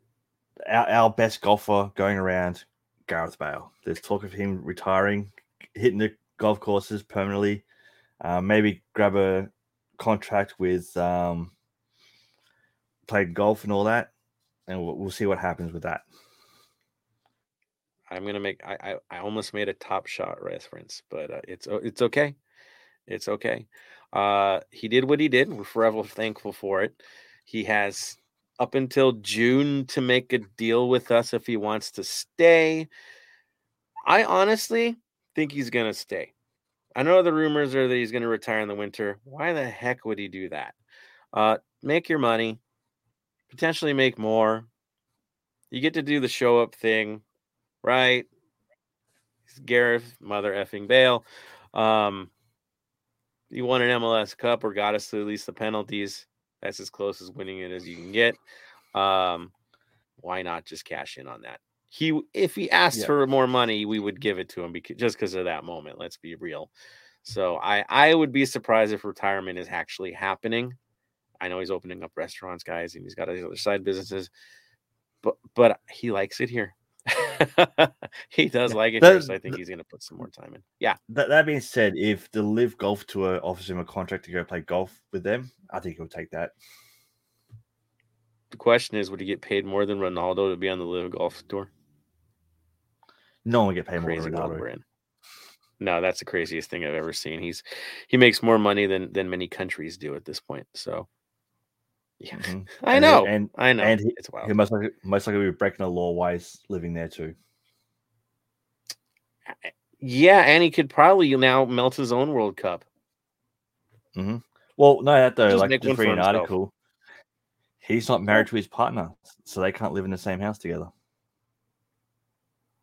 our, our best golfer going around, Gareth Bale. There's talk of him retiring, hitting the golf courses permanently, uh, maybe grab a contract with um, played golf and all that, and we'll, we'll see what happens with that. I'm gonna make I I, I almost made a Top Shot reference, but uh, it's it's okay, it's okay. Uh, he did what he did. We're forever thankful for it. He has up until June to make a deal with us if he wants to stay. I honestly think he's going to stay. I know the rumors are that he's going to retire in the winter. Why the heck would he do that? Uh, make your money, potentially make more. You get to do the show up thing, right? Gareth, mother effing Bale. Um, you won an M L S Cup or got us to at least the penalties. That's as close as winning it as you can get. Um, why not just cash in on that? He, if he asked yeah. for more money, we would give it to him because, just because of that moment. Let's be real. So I, I would be surprised if retirement is actually happening. I know he's opening up restaurants, guys, and he's got his other side businesses, but but he likes it here. He does like it that, here, so I think that, he's going to put some more time in. Yeah. That, that being said, if the L I V Golf Tour offers him a contract to go play golf with them, I think he'll take that. The question is, would he get paid more than Ronaldo to be on the L I V Golf Tour? No one would get paid more than Ronaldo. no, that's the craziest thing I've ever seen. He's he makes more money than than many countries do at this point. So, yeah, mm-hmm. I and know, he, and I know, and he, it's wild. He must like, most likely be breaking the law while he's living there too. Yeah, and he could probably now melt his own World Cup. Mm-hmm. Well, no, that though, like just reading an article, he's not married to his partner, so they can't live in the same house together.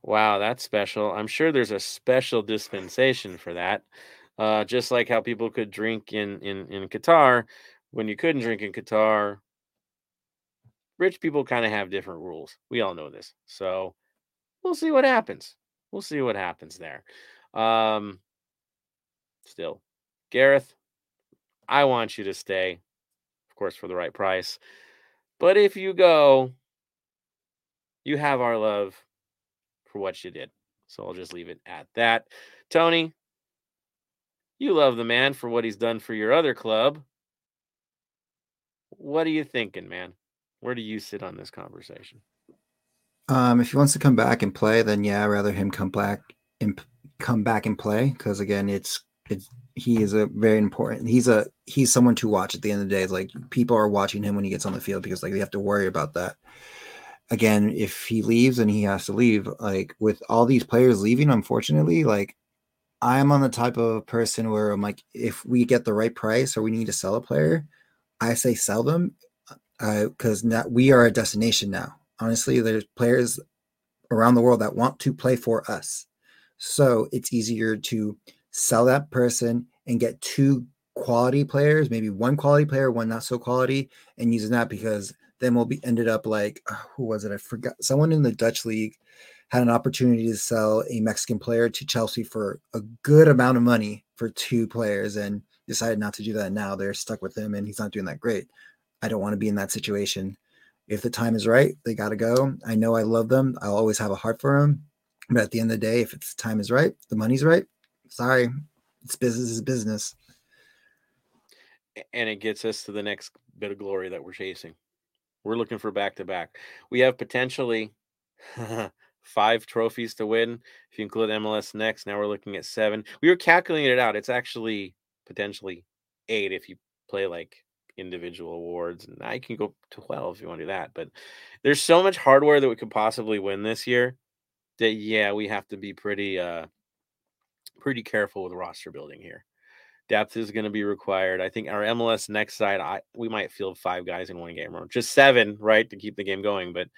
Wow, that's special. I'm sure there's a special dispensation for that. Uh, just like how people could drink in, in, in Qatar, when you couldn't drink in Qatar, rich people kind of have different rules. We all know this. So we'll see what happens. We'll see what happens there. Um, still, Gareth, I want you to stay, of course, for the right price. But if you go, you have our love for what you did. So I'll just leave it at that. Tony, you love the man for what he's done for your other club. What are you thinking, man? Where do you sit on this conversation? Um, if he wants to come back and play, then yeah, I'd rather him come back and come back and play. Because again, it's it's he is a very important. He's a he's someone to watch at the end of the day. It's like people are watching him when he gets on the field because like they have to worry about that. Again, if he leaves and he has to leave, like with all these players leaving, unfortunately, like I'm on the type of person where I'm like, if we get the right price or we need to sell a player, I say sell them because uh, we are a destination now. Honestly, there's players around the world that want to play for us. So it's easier to sell that person and get two quality players, maybe one quality player, one not so quality, and using that because then we'll be ended up like, oh, who was it? I forgot. Someone in the Dutch league had an opportunity to sell a Mexican player to Chelsea for a good amount of money for two players and decided not to do that. Now they're stuck with him and he's not doing that great. I don't want to be in that situation. If the time is right, they got to go. I know I love them. I'll always have a heart for them. But at the end of the day, if it's the time is right, the money's right, sorry, it's business is business. And it gets us to the next bit of glory that we're chasing. We're looking for back-to-back. We have potentially five trophies to win. If you include M L S next, now we're looking at seven. We were calculating it out. It's actually potentially eight if you play like individual awards. And I can go to twelve if you want to do that. But there's so much hardware that we could possibly win this year that, yeah, we have to be pretty, uh, pretty careful with roster building here. Depth is going to be required. I think our M L S next side, I, we might field five guys in one game, or just seven, right, to keep the game going. But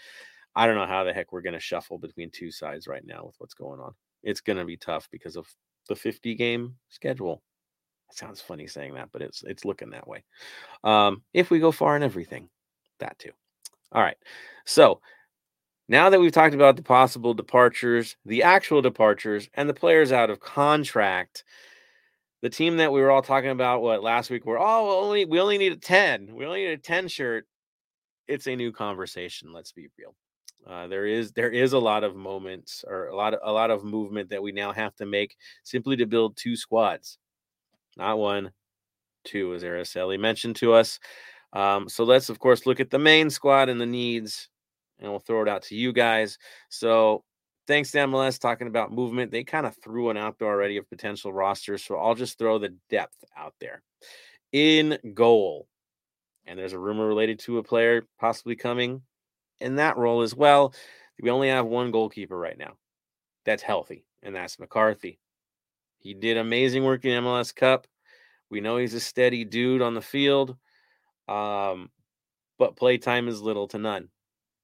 I don't know how the heck we're going to shuffle between two sides right now with what's going on. It's going to be tough because of the fifty-game schedule. It sounds funny saying that, but it's it's looking that way. Um, if we go far in everything, that too. All right. So now that we've talked about the possible departures, the actual departures, and the players out of contract, the team that we were all talking about, what, last week, we're all oh, only, we only need a ten. We only need a ten shirt. It's a new conversation. Let's be real. Uh, there is, there is a lot of moments or a lot of, a lot of movement that we now have to make simply to build two squads, not one, two, as Araceli mentioned to us. Um, so let's of course look at the main squad and the needs, and we'll throw it out to you guys. So, thanks to M L S talking about movement. They kind of threw one out there already of potential rosters, so I'll just throw the depth out there. In goal, and there's a rumor related to a player possibly coming in that role as well. We only have one goalkeeper right now that's healthy, and that's McCarthy. He did amazing work in M L S Cup. We know he's a steady dude on the field, um, but playtime is little to none.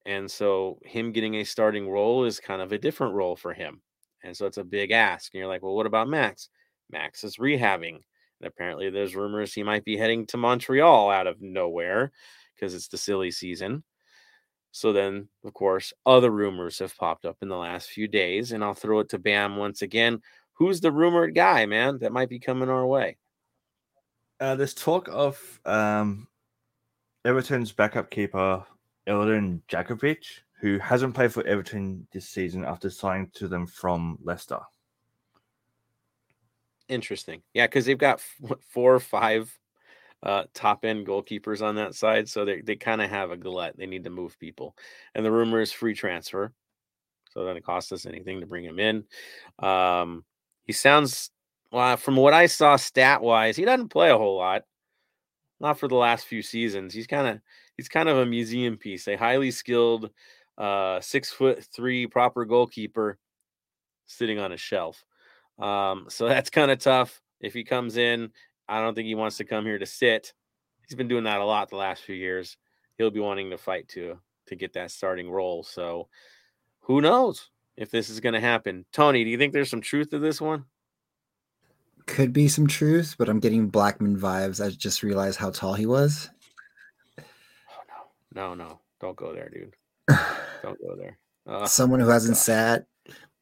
And so him getting a starting role is kind of a different role for him. And so it's a big ask. And you're like, well, what about Max? Max is rehabbing. And apparently there's rumors he might be heading to Montreal out of nowhere because it's the silly season. So then, of course, other rumors have popped up in the last few days. And I'll throw it to Bam once again. Who's the rumored guy, man, that might be coming our way? Uh, there's talk of um, Everton's backup keeper, Ilden Djakovic, who hasn't played for Everton this season after signing to them from Leicester. Interesting. Yeah, because they've got f- four or five uh, top-end goalkeepers on that side, so they they kind of have a glut. They need to move people. And the rumor is free transfer, so it doesn't cost us anything to bring him in. Um, He sounds, uh, from what I saw stat-wise, he doesn't play a whole lot. Not for the last few seasons. He's kind of he's kind of a museum piece, a highly skilled uh, six foot three proper goalkeeper sitting on a shelf. Um, so that's kind of tough. If he comes in, I don't think he wants to come here to sit. He's been doing that a lot the last few years. He'll be wanting to fight to to get that starting role. So who knows if this is going to happen? Tony, do you think there's some truth to this one? Could be some truth, but I'm getting Blackman vibes. I just realized how tall he was. Oh no, no, no! Don't go there, dude. Don't go there. Uh, Someone who hasn't gosh. sat,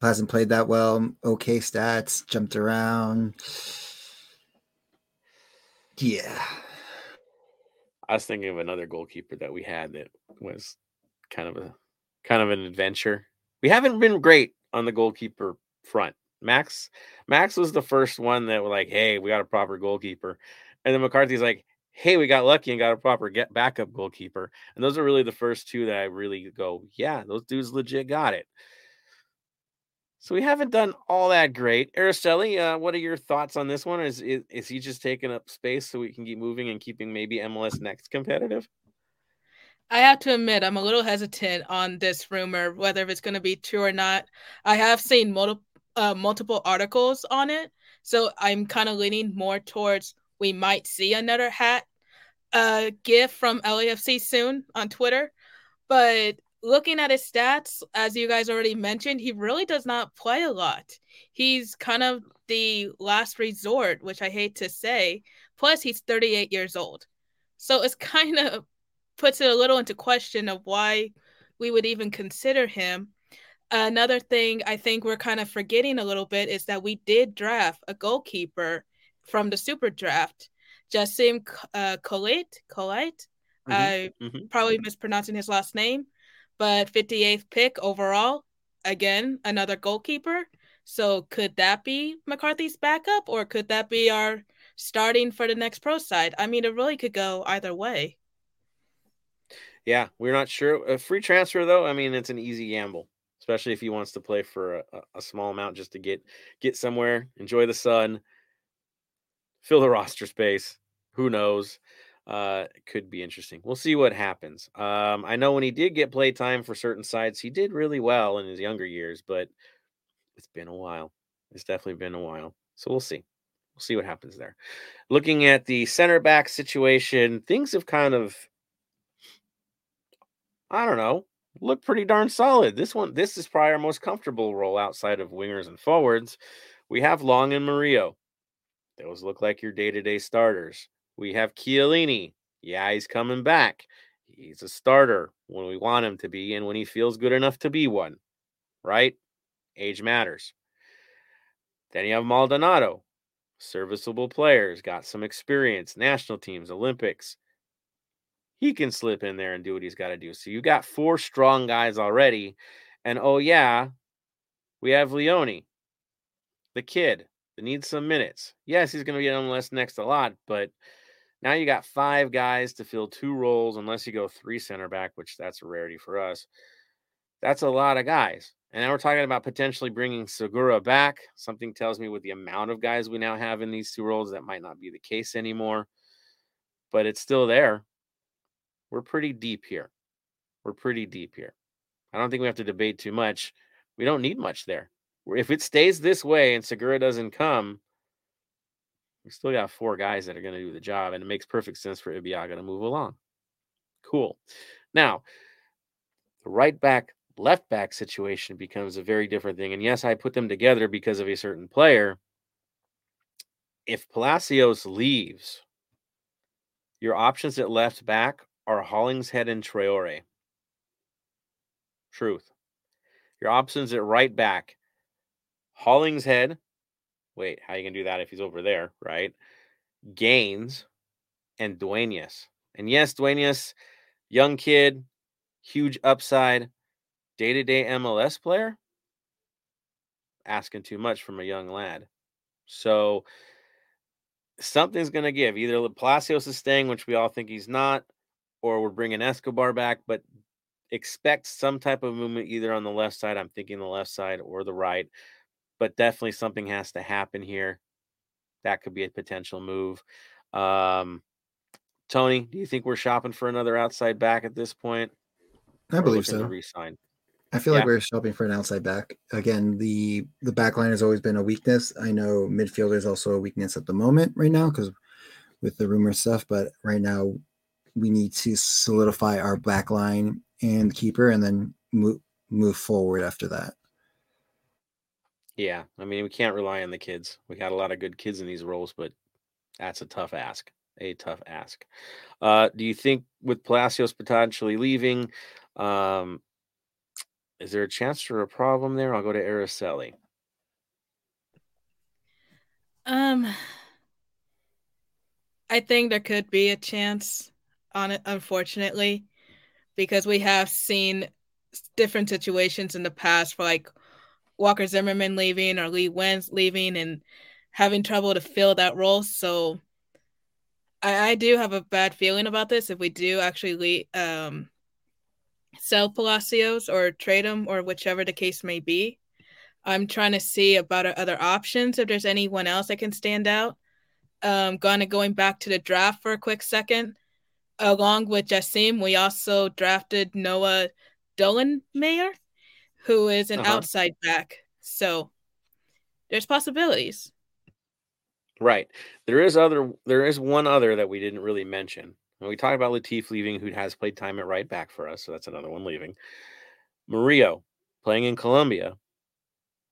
hasn't played that well. Okay, stats, jumped around. Yeah. I was thinking of another goalkeeper that we had that was kind of a kind of an adventure. We haven't been great on the goalkeeper front. Max, Max was the first one that was like, hey, we got a proper goalkeeper. And then McCarthy's like, hey, we got lucky and got a proper get backup goalkeeper. And those are really the first two that I really go, yeah, those dudes legit got it. So we haven't done all that great. Araceli, uh, what are your thoughts on this one? Is, is is he just taking up space so we can keep moving and keeping maybe M L S Next competitive? I have to admit, I'm a little hesitant on this rumor, whether it's going to be true or not. I have seen multiple Uh, multiple articles on it, so I'm kind of leaning more towards we might see another hat uh, gift from L A F C soon on Twitter. But looking at his stats, as you guys already mentioned, he really does not play a lot. He's kind of the last resort, which I hate to say. Plus, he's thirty-eight years old, so it's kind of puts it a little into question of why we would even consider him. Another thing I think we're kind of forgetting a little bit is that we did draft a goalkeeper from the Super Draft, Jassim uh, Kolit. Kolit, mm-hmm. I mm-hmm. probably mispronouncing his last name, but fifty-eighth pick overall. Again, another goalkeeper. So could that be McCarthy's backup, or could that be our starting for the next pro side? I mean, it really could go either way. Yeah, we're not sure. A free transfer, though, I mean, it's an easy gamble. Especially if he wants to play for a, a small amount just to get get somewhere, enjoy the sun, fill the roster space. Who knows? Uh, it could be interesting. We'll see what happens. Um, I know when he did get play time for certain sides, he did really well in his younger years, but it's been a while. It's definitely been a while. So we'll see. We'll see what happens there. Looking at the center back situation, things have kind of, I don't know, look pretty darn solid. This one, this is probably our most comfortable role outside of wingers and forwards. We have Long and Murillo. Those look like your day-to-day starters. We have Chiellini. Yeah, he's coming back. He's a starter when we want him to be and when he feels good enough to be one, right? Age matters. Then you have Maldonado. Serviceable players, got some experience, national teams, Olympics. He can slip in there and do what he's got to do. So you got four strong guys already. And, oh, yeah, we have Leone, the kid that needs some minutes. Yes, he's going to be an M L S Next a lot, but now you got five guys to fill two roles unless you go three center back, which that's a rarity for us. That's a lot of guys. And now we're talking about potentially bringing Segura back. Something tells me with the amount of guys we now have in these two roles, that might not be the case anymore, but it's still there. We're pretty deep here. We're pretty deep here. I don't think we have to debate too much. We don't need much there. If it stays this way and Segura doesn't come, we still got four guys that are going to do the job, and it makes perfect sense for Ibiaga to move along. Cool. Now, the right back, left back situation becomes a very different thing. And yes, I put them together because of a certain player. If Palacios leaves, your options at left back are Hollingshead and Traore. Truth. Your options at right back. Hollingshead. Wait, how you going to do that if he's over there, right? Gaines and Dueñas. And yes, Dueñas, young kid, huge upside, day-to-day M L S player. Asking too much from a young lad. So something's going to give. Either Palacios is staying, which we all think he's not, or we're bringing Escobar back, but expect some type of movement either on the left side, I'm thinking the left side, or the right. but definitely something has to happen here. That could be a potential move. Um, Tony, do you think we're shopping for another outside back at this point? I believe so. Re-sign? I feel yeah. like we're shopping for an outside back. Again, the, the back line has always been a weakness. I know midfielder is also a weakness at the moment right now because with the rumor stuff, but right now we need to solidify our back line and keeper and then move, move forward after that. Yeah, I mean, we can't rely on the kids. We got a lot of good kids in these roles, but that's a tough ask, a tough ask. Uh, do you think with Palacios potentially leaving, um, is there a chance for a problem there? I'll go to Araceli. Um, I think there could be a chance on it, unfortunately, because we have seen different situations in the past for like Walker Zimmerman leaving or Lee Wentz leaving and having trouble to fill that role. So I, I do have a bad feeling about this. If we do actually um, sell Palacios or trade him or whichever the case may be, I'm trying to see about our other options. If there's anyone else that can stand out, um, going to going back to the draft for a quick second, along with Jassim, we also drafted Noah Dolenmayer, who is an uh-huh. outside back. So there's possibilities. Right. There is other. There is one other that we didn't really mention. When we talked about Latif leaving, who has played time at right back for us, so that's another one leaving. Murillo, playing in Colombia,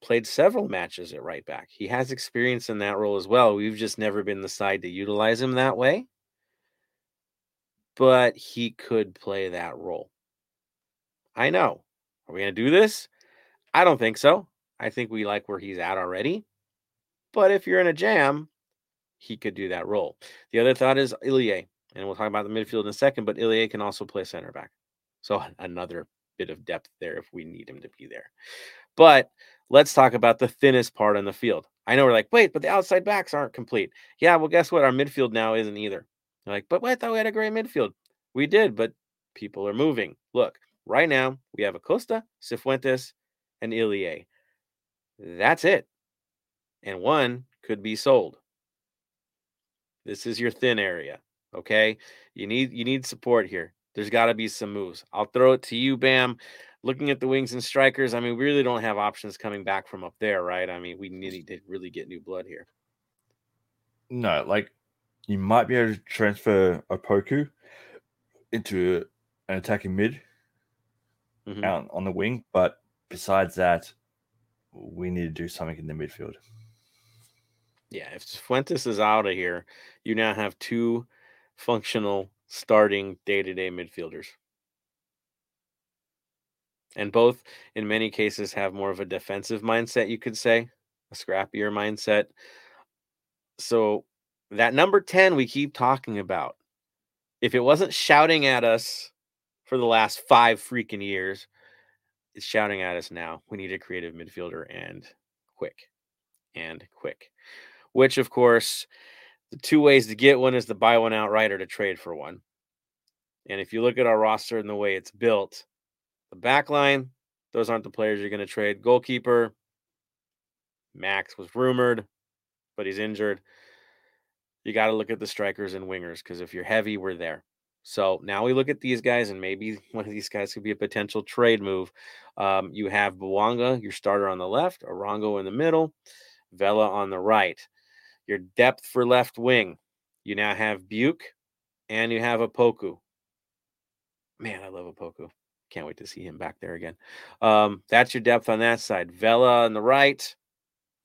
played several matches at right back. He has experience in that role as well. We've just never been the side to utilize him that way. But he could play that role. I know. Are we going to do this? I don't think so. I think we like where he's at already. But if you're in a jam, he could do that role. The other thought is Ilie, and we'll talk about the midfield in a second, but Ilie can also play center back. So another bit of depth there if we need him to be there. But let's talk about the thinnest part on the field. I know we're like, wait, but the outside backs aren't complete. Yeah, well, guess what? Our midfield now isn't either. You're like, but I thought we had a great midfield. We did, but people are moving. Look. Right now, we have Acosta, Cifuentes, and Ilie. That's it. And one could be sold. This is your thin area, okay? You need you need support here. There's got to be some moves. I'll throw it to you, Bam. Looking at the wings and strikers, I mean, we really don't have options coming back from up there, right? I mean, we need to really get new blood here. No, like, you might be able to transfer Opoku into an attacking mid. Mm-hmm. Out on the wing, but besides that, we need to do something in the midfield. Yeah, if Fuentes is out of here, you now have two functional starting day-to-day midfielders. And both, in many cases, have more of a defensive mindset, you could say, a scrappier mindset. So that number ten we keep talking about, if it wasn't shouting at us for the last five freaking years, it's shouting at us now. We need a creative midfielder and quick and quick, which of course the two ways to get one is to buy one outright or to trade for one. And if you look at our roster and the way it's built, the back line, those aren't the players you're going to trade. Goalkeeper, Max was rumored, but he's injured. You got to look at the strikers and wingers because if you're heavy, we're there. So now we look at these guys, and maybe one of these guys could be a potential trade move. Um, you have Bwanga, your starter on the left, Arango in the middle, Vela on the right. Your depth for left wing, you now have Buke, and you have Opoku. Man, I love Opoku. Can't wait to see him back there again. Um, that's your depth on that side. Vela on the right,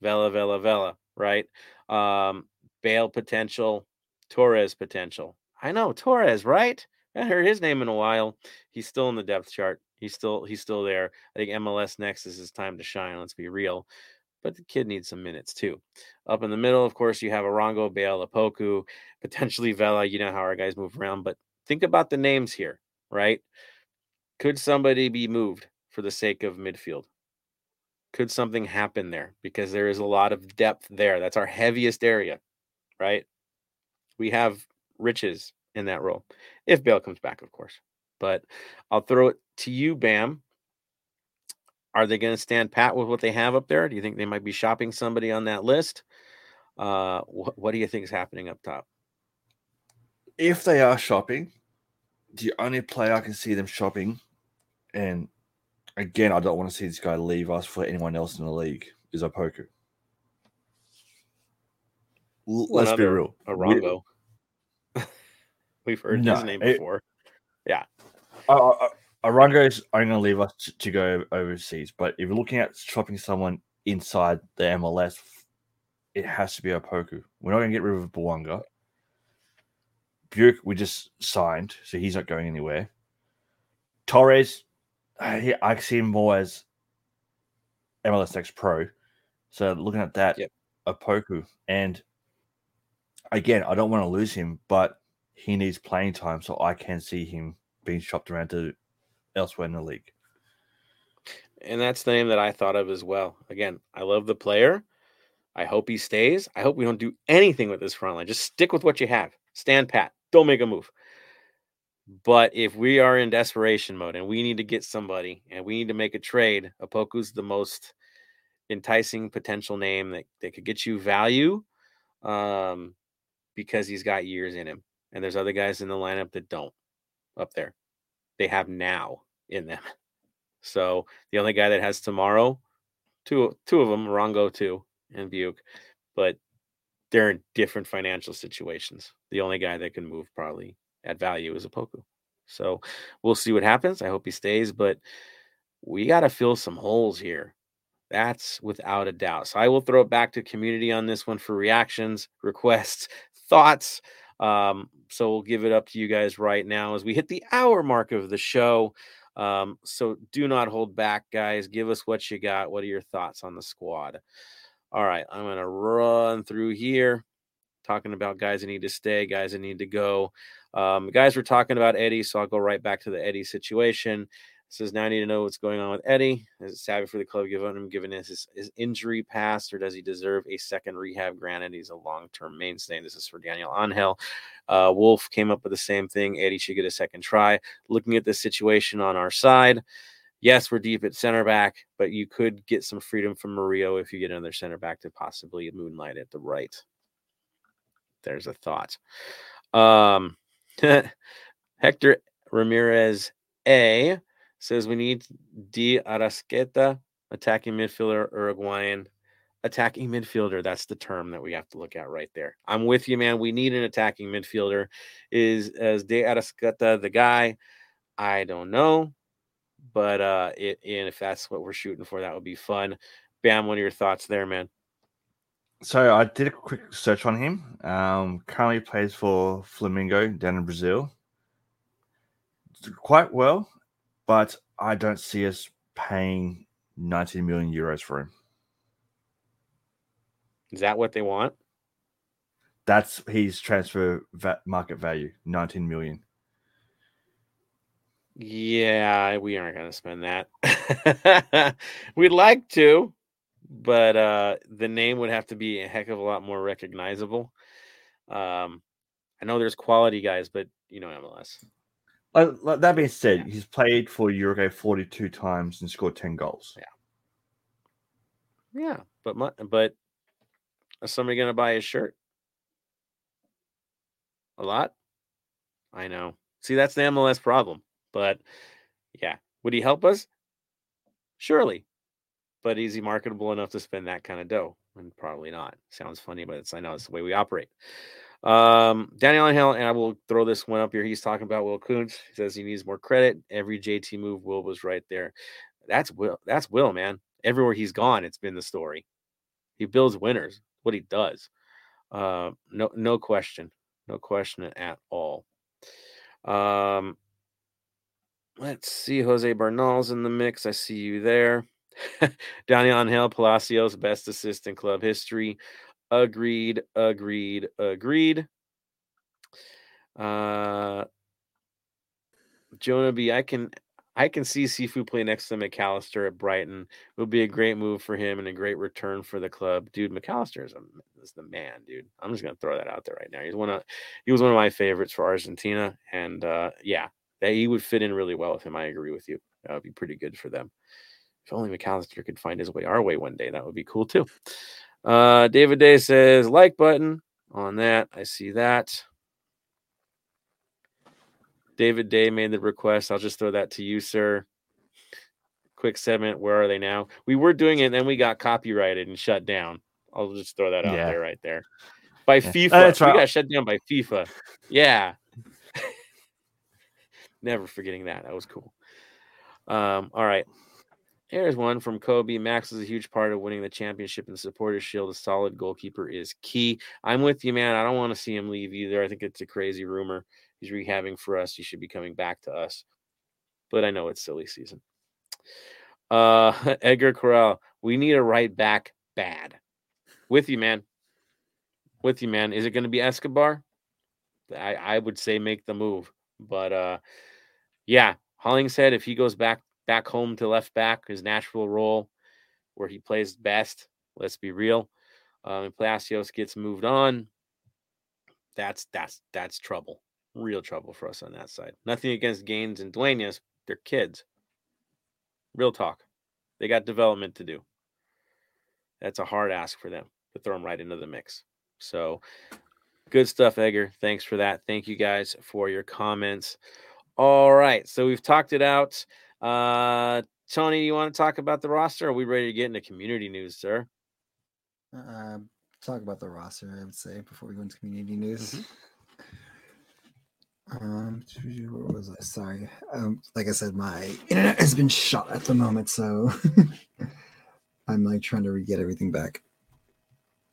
Vela, Vela, Vela, right? Um, Bale potential, Torres potential. I know Torres, right? I haven't heard his name in a while. He's still in the depth chart. He's still he's still there. I think M L S next is his time to shine. Let's be real, but the kid needs some minutes too. Up in the middle, of course, you have Arango, Bale, Opoku, potentially Vela. You know how our guys move around, but think about the names here, right? Could somebody be moved for the sake of midfield? Could something happen there? Because there is a lot of depth there. That's our heaviest area, right? We have riches in that role if Bale comes back, of course. But I'll throw it to you, Bam. Are they going to stand pat with what they have up there? Do you think they might be shopping somebody on that list? Uh, wh- what do you think is happening up top? If they are shopping, the only player I can see them shopping, and again, I don't want to see this guy leave us for anyone else in the league, is Opoku. L- let's be real. Arango. We- We've heard no, his name it, before. Yeah. Uh, uh, Arango is only going to leave us to, to go overseas, but if you're looking at shopping someone inside the M L S, it has to be Opoku. We're not going to get rid of Bwanga. Buick, we just signed, so he's not going anywhere. Torres, I, I see him more as M L S Next Pro. So looking at that, yep. Opoku. And again, I don't want to lose him, but he needs playing time, so I can see him being shopped around to elsewhere in the league. And that's the name that I thought of as well. Again, I love the player. I hope he stays. I hope we don't do anything with this front line. Just stick with what you have. Stand pat. Don't make a move. But if we are in desperation mode and we need to get somebody and we need to make a trade, Opoku's the most enticing potential name that, that could get you value um, because he's got years in him. And there's other guys in the lineup that don't up there. They have now in them. So the only guy that has tomorrow, two, two of them, Rongo too, and Buick, but they're in different financial situations. The only guy that can move probably at value is Opoku. So we'll see what happens. I hope he stays, but we got to fill some holes here. That's without a doubt. So I will throw it back to community on this one for reactions, requests, thoughts. Um, so we'll give it up to you guys right now as we hit the hour mark of the show. Um, so do not hold back, guys. Give us what you got. What are your thoughts on the squad? All right, I'm going to run through here, talking about guys that need to stay, guys that need to go. Um, guys, we're talking about Eddie, so I'll go right back to the Eddie situation. It says, now I need to know what's going on with Eddie. Is it savvy for the club giving him given his, his injury pass, or does he deserve a second rehab? Granted, he's a long-term mainstay. This is for Daniel Angel. Uh, Wolf came up with the same thing. Eddie should get a second try. Looking at this situation on our side, yes, we're deep at center back, but you could get some freedom from Murillo if you get another center back to possibly moonlight at the right. There's a thought. Um, Hector Ramirez A says we need Di Arrasqueta, attacking midfielder, Uruguayan. Attacking midfielder, that's the term that we have to look at right there. I'm with you, man. We need an attacking midfielder. Is, is Di Arrasqueta the guy? I don't know. But uh, it, and if that's what we're shooting for, that would be fun. Bam, what are your thoughts there, man? So I did a quick search on him. Um, currently plays for Flamengo down in Brazil. Quite well, but I don't see us paying nineteen million euros for him. Is that what they want? That's his transfer va- market value, nineteen million. Yeah, we aren't going to spend that. We'd like to, but uh, the name would have to be a heck of a lot more recognizable. Um, I know there's quality guys, but you know M L S. Uh, that being said, yeah. He's played for Uruguay forty-two times and scored ten goals. Yeah, yeah, but my, but is somebody going to buy his shirt? A lot? I know. See, that's the M L S problem. But yeah, would he help us? Surely. But is he marketable enough to spend that kind of dough? And probably not. Sounds funny, but it's, I know it's the way we operate. Um, Daniel Angel, and I will throw this one up here. He's talking about Will Kuntz. He says he needs more credit. Every J T move, Will was right there. That's Will. That's Will, man. Everywhere he's gone, it's been the story. He builds winners. What he does. Uh, no, no question. No question at all. Um, Let's see. Jose Bernal's in the mix. I see you there. Daniel Angel Palacios, best assist in club history. Agreed, agreed, agreed. Uh, Jonah B. I can I can see Sifu play next to McAllister at Brighton. It would be a great move for him and a great return for the club. Dude, McAllister is, a, is the man, dude. I'm just going to throw that out there right now. He's one of, he was one of my favorites for Argentina. And, uh, yeah. He would fit in really well with him. I agree with you. That would be pretty good for them. If only McAllister could find his way our way one day, that would be cool too. Uh, David Day says like button on that. I see that. David Day made the request. I'll just throw that to you, sir. Quick segment. Where are they now? We were doing it, and then we got copyrighted and shut down. I'll just throw that out yeah. there right there. By yeah. FIFA. That's right. We got shut down by FIFA. Yeah. Never forgetting that. That was cool. Um, all right. Here's one from Kobe. Max is a huge part of winning the championship and Supporters Shield. A solid goalkeeper is key. I'm with you, man. I don't want to see him leave either. I think it's a crazy rumor. He's rehabbing for us. He should be coming back to us. But I know it's silly season. Uh, Edgar Corral, we need a right back bad. With you, man. With you, man. Is it going to be Escobar? I, I would say make the move. But, uh, yeah, Hollingshead, if he goes back back home to left back, his natural role where he plays best, let's be real. Um, and Palacios gets moved on. That's that's that's trouble. Real trouble for us on that side. Nothing against Gaines and Duenas. They're kids. Real talk. They got development to do. That's a hard ask for them to throw them right into the mix. So good stuff, Edgar. Thanks for that. Thank you guys for your comments. All right. So we've talked it out. Uh, Tony, you want to talk about the roster? Or are we ready to get into community news, sir? Uh, talk about the roster, I would say, before we go into community news. Mm-hmm. Um, what was I? Sorry. Um, like I said, my internet has been shot at the moment, so I'm like trying to get everything back.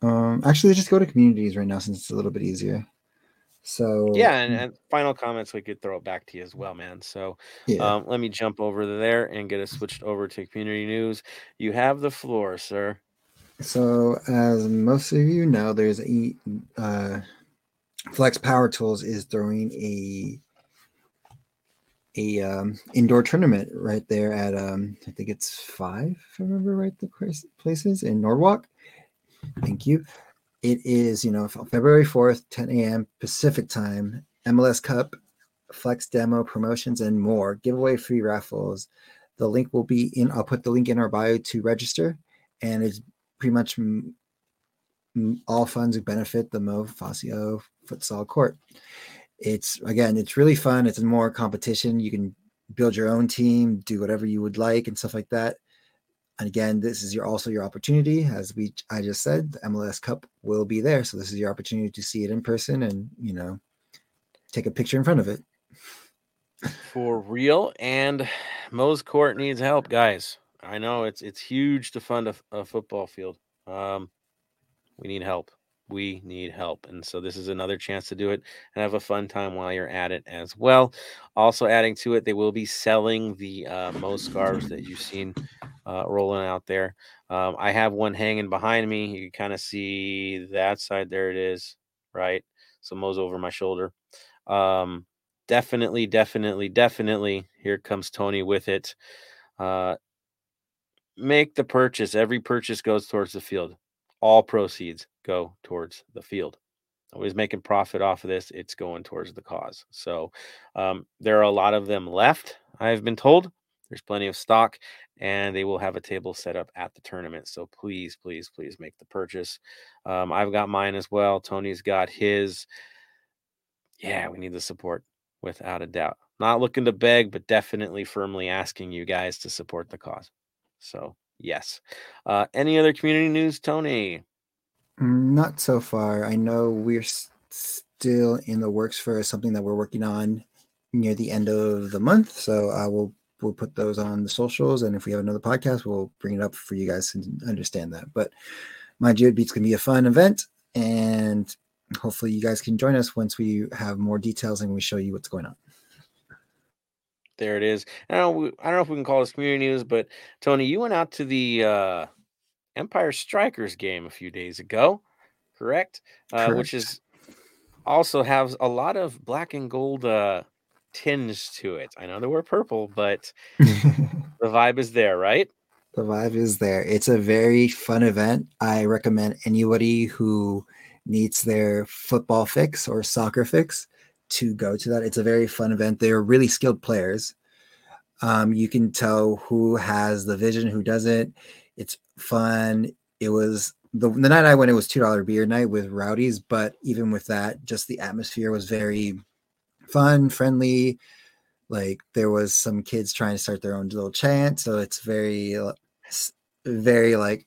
Um, actually, just go to communities right now since it's a little bit easier. So yeah, and, and final comments we could throw back to you as well, man. So yeah. um, let me jump over there and get us switched over to community news. You have the floor, sir. So as most of you know, there's a uh. Flex Power Tools is throwing a a um, indoor tournament right there at um, I think it's five, if I remember right, the places in Norwalk. Thank you. It is, you know, February fourth, ten a.m. Pacific time, M L S Cup, Flex Demo, promotions, and more. Giveaway, free raffles. The link will be in, I'll put the link in our bio to register, and it's pretty much m- all funds who benefit the Mo Facio futsal court. It's again, it's really fun. It's more competition. You can build your own team, do whatever you would like and stuff like that. And again, this is your also your opportunity. As we, I just said, the M L S Cup will be there. So this is your opportunity to see it in person and, you know, take a picture in front of it. For real. And Mo's court needs help, guys. I know it's, it's huge to fund a, a football field. Um, We need help. We need help. And so this is another chance to do it and have a fun time while you're at it as well. Also adding to it, they will be selling the uh, Mo scarves that you've seen uh, rolling out there. Um, I have one hanging behind me. You can kind of see that side. There it is, right? So Mo's over my shoulder. Um, definitely, definitely, definitely. Here comes Tony with it. Uh, make the purchase. Every purchase goes towards the field. All proceeds go towards the field. Nobody's making profit off of this. It's going towards the cause. So um, there are a lot of them left, I've been told. There's plenty of stock, and they will have a table set up at the tournament. So please, please, please make the purchase. Um, I've got mine as well. Tony's got his. Yeah, we need the support without a doubt. Not looking to beg, but definitely firmly asking you guys to support the cause. So yes. Uh, any other community news, Tony? Not so far. I know we're s- still in the works for something that we're working on near the end of the month. So I uh, will we'll put those on the socials, and if we have another podcast, we'll bring it up for you guys to understand that. But my Geode Beats can be a fun event, and hopefully you guys can join us once we have more details and we show you what's going on. There it is. I don't, know, I don't know if we can call this community news, but Tony, you went out to the uh, Empire Strikers game a few days ago, correct? Uh, correct. Which is also has a lot of black and gold uh, tinge to it. I know they were purple, but the vibe is there, right? The vibe is there. It's a very fun event. I recommend anybody who needs their football fix or soccer fix to go to that. It's a very fun event. They're really skilled players. Um, you can tell who has the vision, who doesn't. It's fun. It was the, the night I went, it was two dollar beer night with Rowdies, but even with that, just the atmosphere was very fun, friendly. Like, there was some kids trying to start their own little chant. So it's very, very like,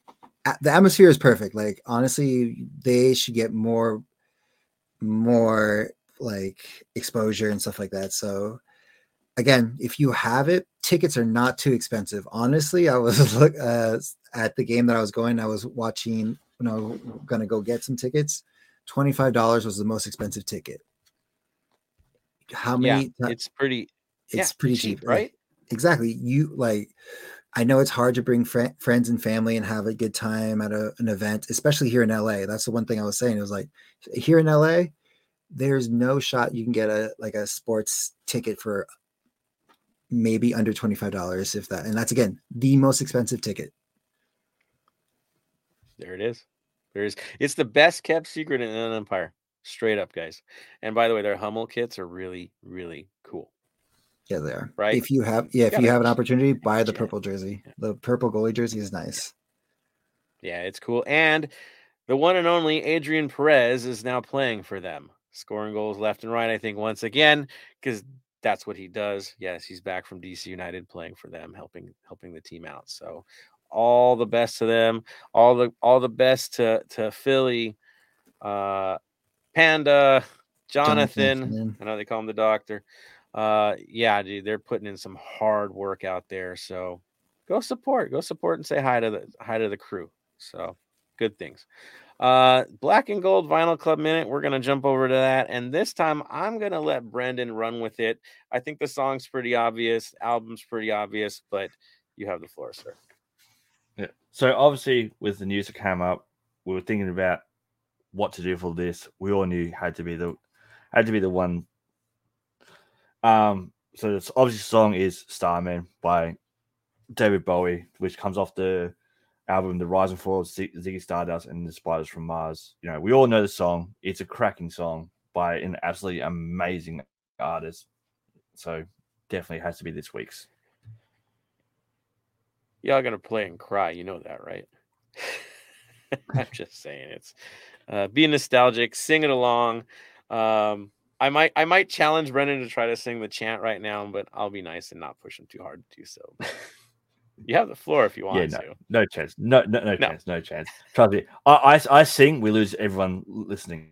the atmosphere is perfect. Like, honestly, they should get more, more like exposure and stuff like that. So again, if you have it, tickets are not too expensive. Honestly, I was look, uh, at the game that I was going, I was watching, you know, going to go get some tickets. twenty-five dollars was the most expensive ticket. How many? Yeah, it's pretty, it's yeah, pretty cheap, cheap, right? Exactly. You like, I know it's hard to bring fr- friends and family and have a good time at a, an event, especially here in L A. That's the one thing I was saying. It was like, here in L A, there's no shot you can get a, like a sports ticket for maybe under twenty-five dollars, if that. And that's, again, the most expensive ticket. There it is. There it is. It's the best kept secret in an empire. Straight up, guys. And by the way, their Hummel kits are really, really cool. Yeah, they are. Right? If you have, yeah, if you have an opportunity, buy the purple jersey. The purple goalie jersey is nice. Yeah, it's cool. And the one and only Adrian Perez is now playing for them, scoring goals left and right, I think, once again, because that's what he does. Yes, he's back from D C United playing for them, helping helping the team out. So all the best to them. All the all the best to to Philly. Uh, Panda, Jonathan, Jonathan, I know they call him the doctor. Uh, yeah, dude, they're putting in some hard work out there. So go support, go support and say hi to the hi to the crew. So good things. Uh, Black and Gold Vinyl Club Minute. We're going to jump over to that. And this time I'm going to let Brendan run with it. I think the song's pretty obvious. Album's pretty obvious, but you have the floor, sir. Yeah. So obviously with the news that came up, we were thinking about what to do for this. We all knew had to be the had to be the one. Um, so this obviously song is Starman by David Bowie, which comes off the album The Rise and Fall of Z- Ziggy Stardust and The Spiders from Mars. You know, we all know the song. It's a cracking song by an absolutely amazing artist. So definitely has to be this week's. Y'all gonna play and cry, you know that, right? I'm just saying, it's uh, be nostalgic, sing it along. Um, I might I might challenge Brendan to try to sing the chant right now, but I'll be nice and not push him too hard to do so. You have the floor if you want yeah, no, to. No chance. No, no, no, no. chance. No chance. Trust me. I, I, I sing, we lose everyone listening.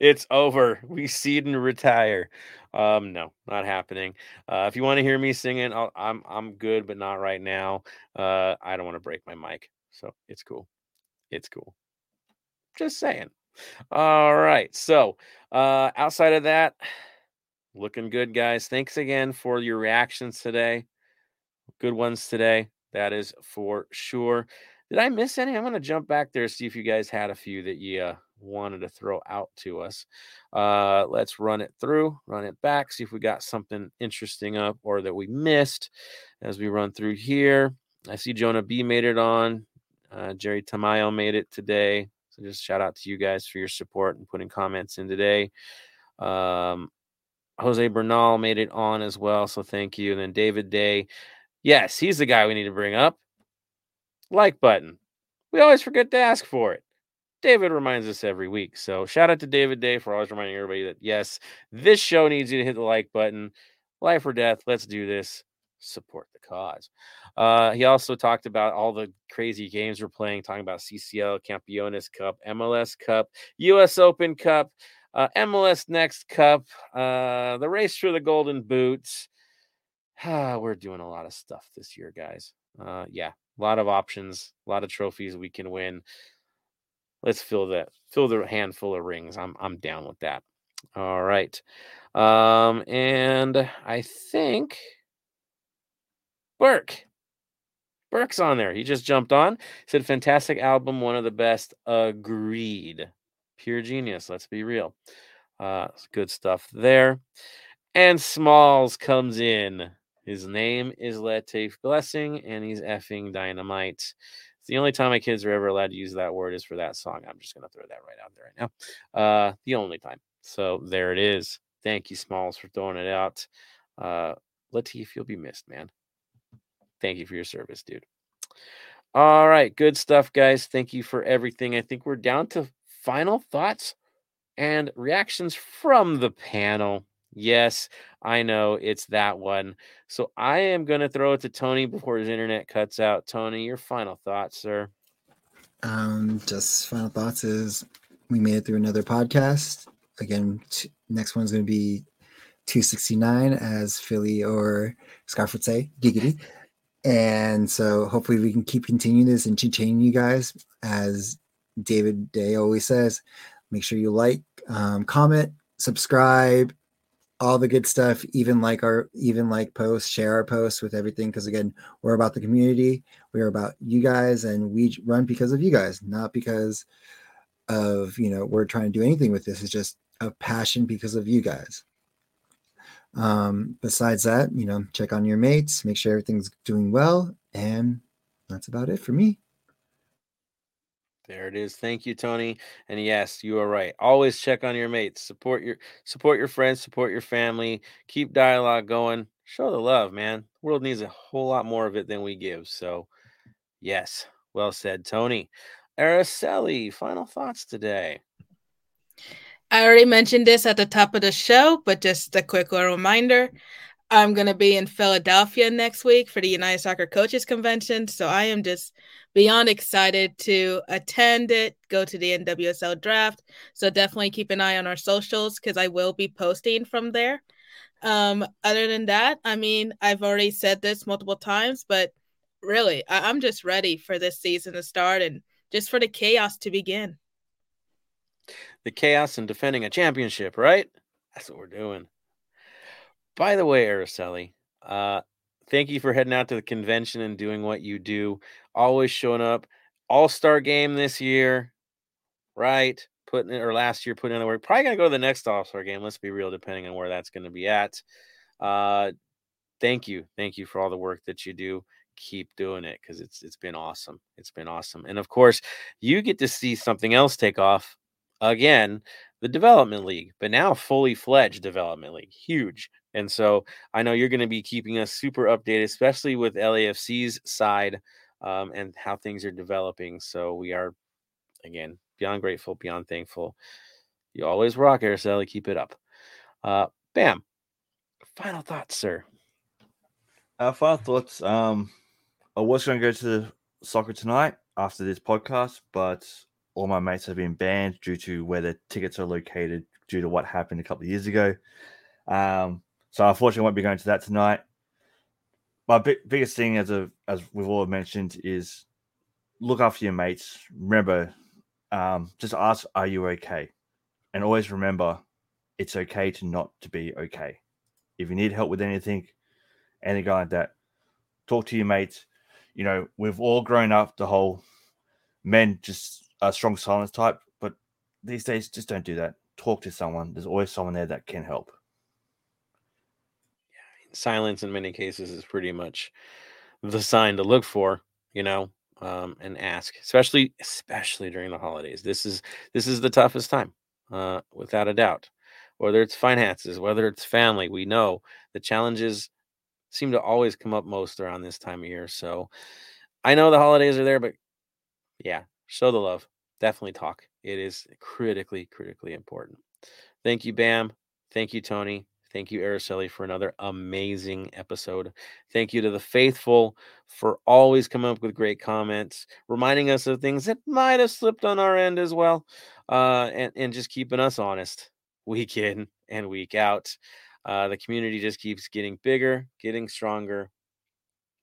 It's over. We cede and retire. Um, no, not happening. Uh, if you want to hear me singing, I'll, I'm I'm good, but not right now. Uh, I don't want to break my mic, so it's cool. It's cool. Just saying. All right. So uh, outside of that, looking good, guys. Thanks again for your reactions today. Good ones today. That is for sure. Did I miss any? I'm going to jump back there, see if you guys had a few that you uh, wanted to throw out to us. Uh, let's run it through, run it back, see if we got something interesting up or that we missed as we run through here. I see Jonah B made it on. Uh, Jerry Tamayo made it today. So just shout out to you guys for your support and putting comments in today. Um, Jose Bernal made it on as well, so thank you. And then David Day. Yes, he's the guy we need to bring up. Like button. We always forget to ask for it. David reminds us every week. So shout out to David Day for always reminding everybody that, yes, this show needs you to hit the like button. Life or death, let's do this. Support the cause. Uh, he also talked about all the crazy games we're playing, talking about C C L, Campeones Cup, M L S Cup, U S Open Cup, uh, M L S Next Cup, uh, the race for the Golden Boots. We're doing a lot of stuff this year, guys. Uh, yeah. A lot of options, a lot of trophies we can win. Let's fill that, fill the handful of rings. I'm I'm down with that. All right. Um, and I think Burke. Burke's on there. He just jumped on. He said, fantastic album, one of the best. Agreed. Pure genius. Let's be real. Uh, good stuff there. And Smalls comes in. His name is Latif Blessing, and he's effing dynamite. It's the only time my kids are ever allowed to use that word is for that song. I'm just going to throw that right out there right now. Uh, the only time. So there it is. Thank you, Smalls, for throwing it out. Uh, Latif, you'll be missed, man. Thank you for your service, dude. All right. Good stuff, guys. Thank you for everything. I think we're down to final thoughts and reactions from the panel. Yes, I know it's that one. So I am going to throw it to Tony before his internet cuts out. Tony, your final thoughts, sir. Um, just final thoughts is we made it through another podcast. Again, t- next one's going to be two sixty-nine, as Philly or Scott would say, giggity. And so hopefully we can keep continuing this and entertaining you guys. As David Day always says, make sure you like, um, comment, subscribe, all the good stuff, even like our, even like posts, share our posts with everything. Cause again, we're about the community. We're about you guys, and we run because of you guys, not because of, you know, we're trying to do anything with this. It's just a passion because of you guys. Um, besides that, you know, check on your mates, make sure everything's doing well. And that's about it for me. There it is. Thank you, Tony. And yes, you are right. Always check on your mates. Support your support your friends. Support your family. Keep dialogue going. Show the love, man. The world needs a whole lot more of it than we give. So, yes, well said, Tony. Araceli, final thoughts today. I already mentioned this at the top of the show, but just a quick little reminder. I'm going to be in Philadelphia next week for the United Soccer Coaches Convention. So I am just beyond excited to attend it, go to the N W S L draft. So definitely keep an eye on our socials because I will be posting from there. Um, other than that, I mean, I've already said this multiple times, but really, I- I'm just ready for this season to start and just for the chaos to begin. The chaos in defending a championship, right? That's what we're doing. By the way, Araceli, uh, thank you for heading out to the convention and doing what you do. Always showing up. All-star game this year, right? Putting it, or last year, putting in the work. Probably going to go to the next all-star game. Let's be real, depending on where that's going to be at. Uh, thank you. Thank you for all the work that you do. Keep doing it because it's it's been awesome. It's been awesome. And, of course, you get to see something else take off again, the Development League, but now fully fledged Development League. Huge. And so I know you're going to be keeping us super updated, especially with L A F C's side um, and how things are developing. So we are, again, beyond grateful, beyond thankful. You always rock, Araceli. Keep it up. Uh, Bam. Final thoughts, sir. Uh, final thoughts. Um, I was going to go to soccer tonight after this podcast, but all my mates have been banned due to where the tickets are located due to what happened a couple of years ago. Um, So, unfortunately, I won't be going to that tonight. My big, biggest thing, as a, as we've all mentioned, is look after your mates. Remember, um, just ask, are you okay? And always remember, it's okay to not to be okay. If you need help with anything, anything like that, talk to your mates. You know, we've all grown up the whole men just a strong silence type, but these days, just don't do that. Talk to someone. There's always someone there that can help. Silence in many cases is pretty much the sign to look for, you know, um, and ask, especially, especially during the holidays. This is, this is the toughest time, uh, without a doubt, whether it's finances, whether it's family, we know the challenges seem to always come up most around this time of year. So I know the holidays are there, but yeah, show the love, definitely talk. It is critically, critically important. Thank you, Bam. Thank you, Tony. Thank you, Araceli, for another amazing episode. Thank you to the faithful for always coming up with great comments, reminding us of things that might have slipped on our end as well, uh, and, and just keeping us honest week in and week out. Uh, the community just keeps getting bigger, getting stronger,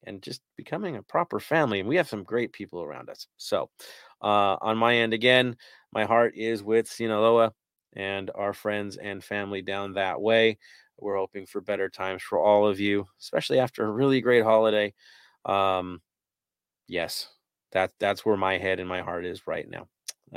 and just becoming a proper family. And we have some great people around us. So uh, on my end, again, my heart is with Sinaloa and our friends and family down that way. We're hoping for better times for all of you, especially after a really great holiday. Um, yes, that, that's where my head and my heart is right now.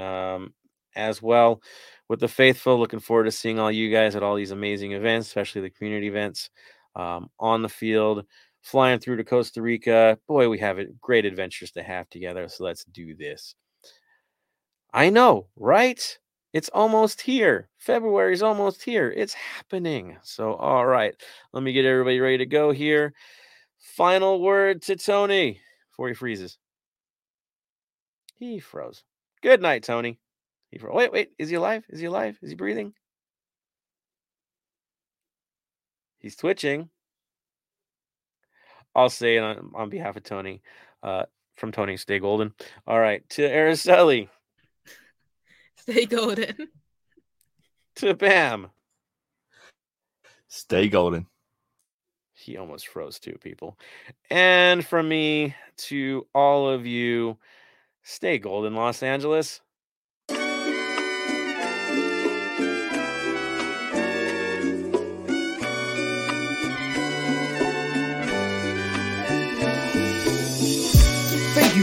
Um, as well, with the faithful, looking forward to seeing all you guys at all these amazing events, especially the community events, um, on the field, flying through to Costa Rica. Boy, we have great adventures to have together, so let's do this. I know, right? It's almost here. February is almost here. It's happening. So, all right, let me get everybody ready to go here. Final word to Tony before he freezes. He froze. Good night, Tony. He froze. Wait, wait. Is he alive? Is he alive? Is he breathing? He's twitching. I'll say it on, on behalf of Tony, uh, from Tony, stay golden. All right. To Araceli. Stay golden. To Bam. Stay golden. He almost froze too, people. And from me to all of you, stay golden, Los Angeles. Thank you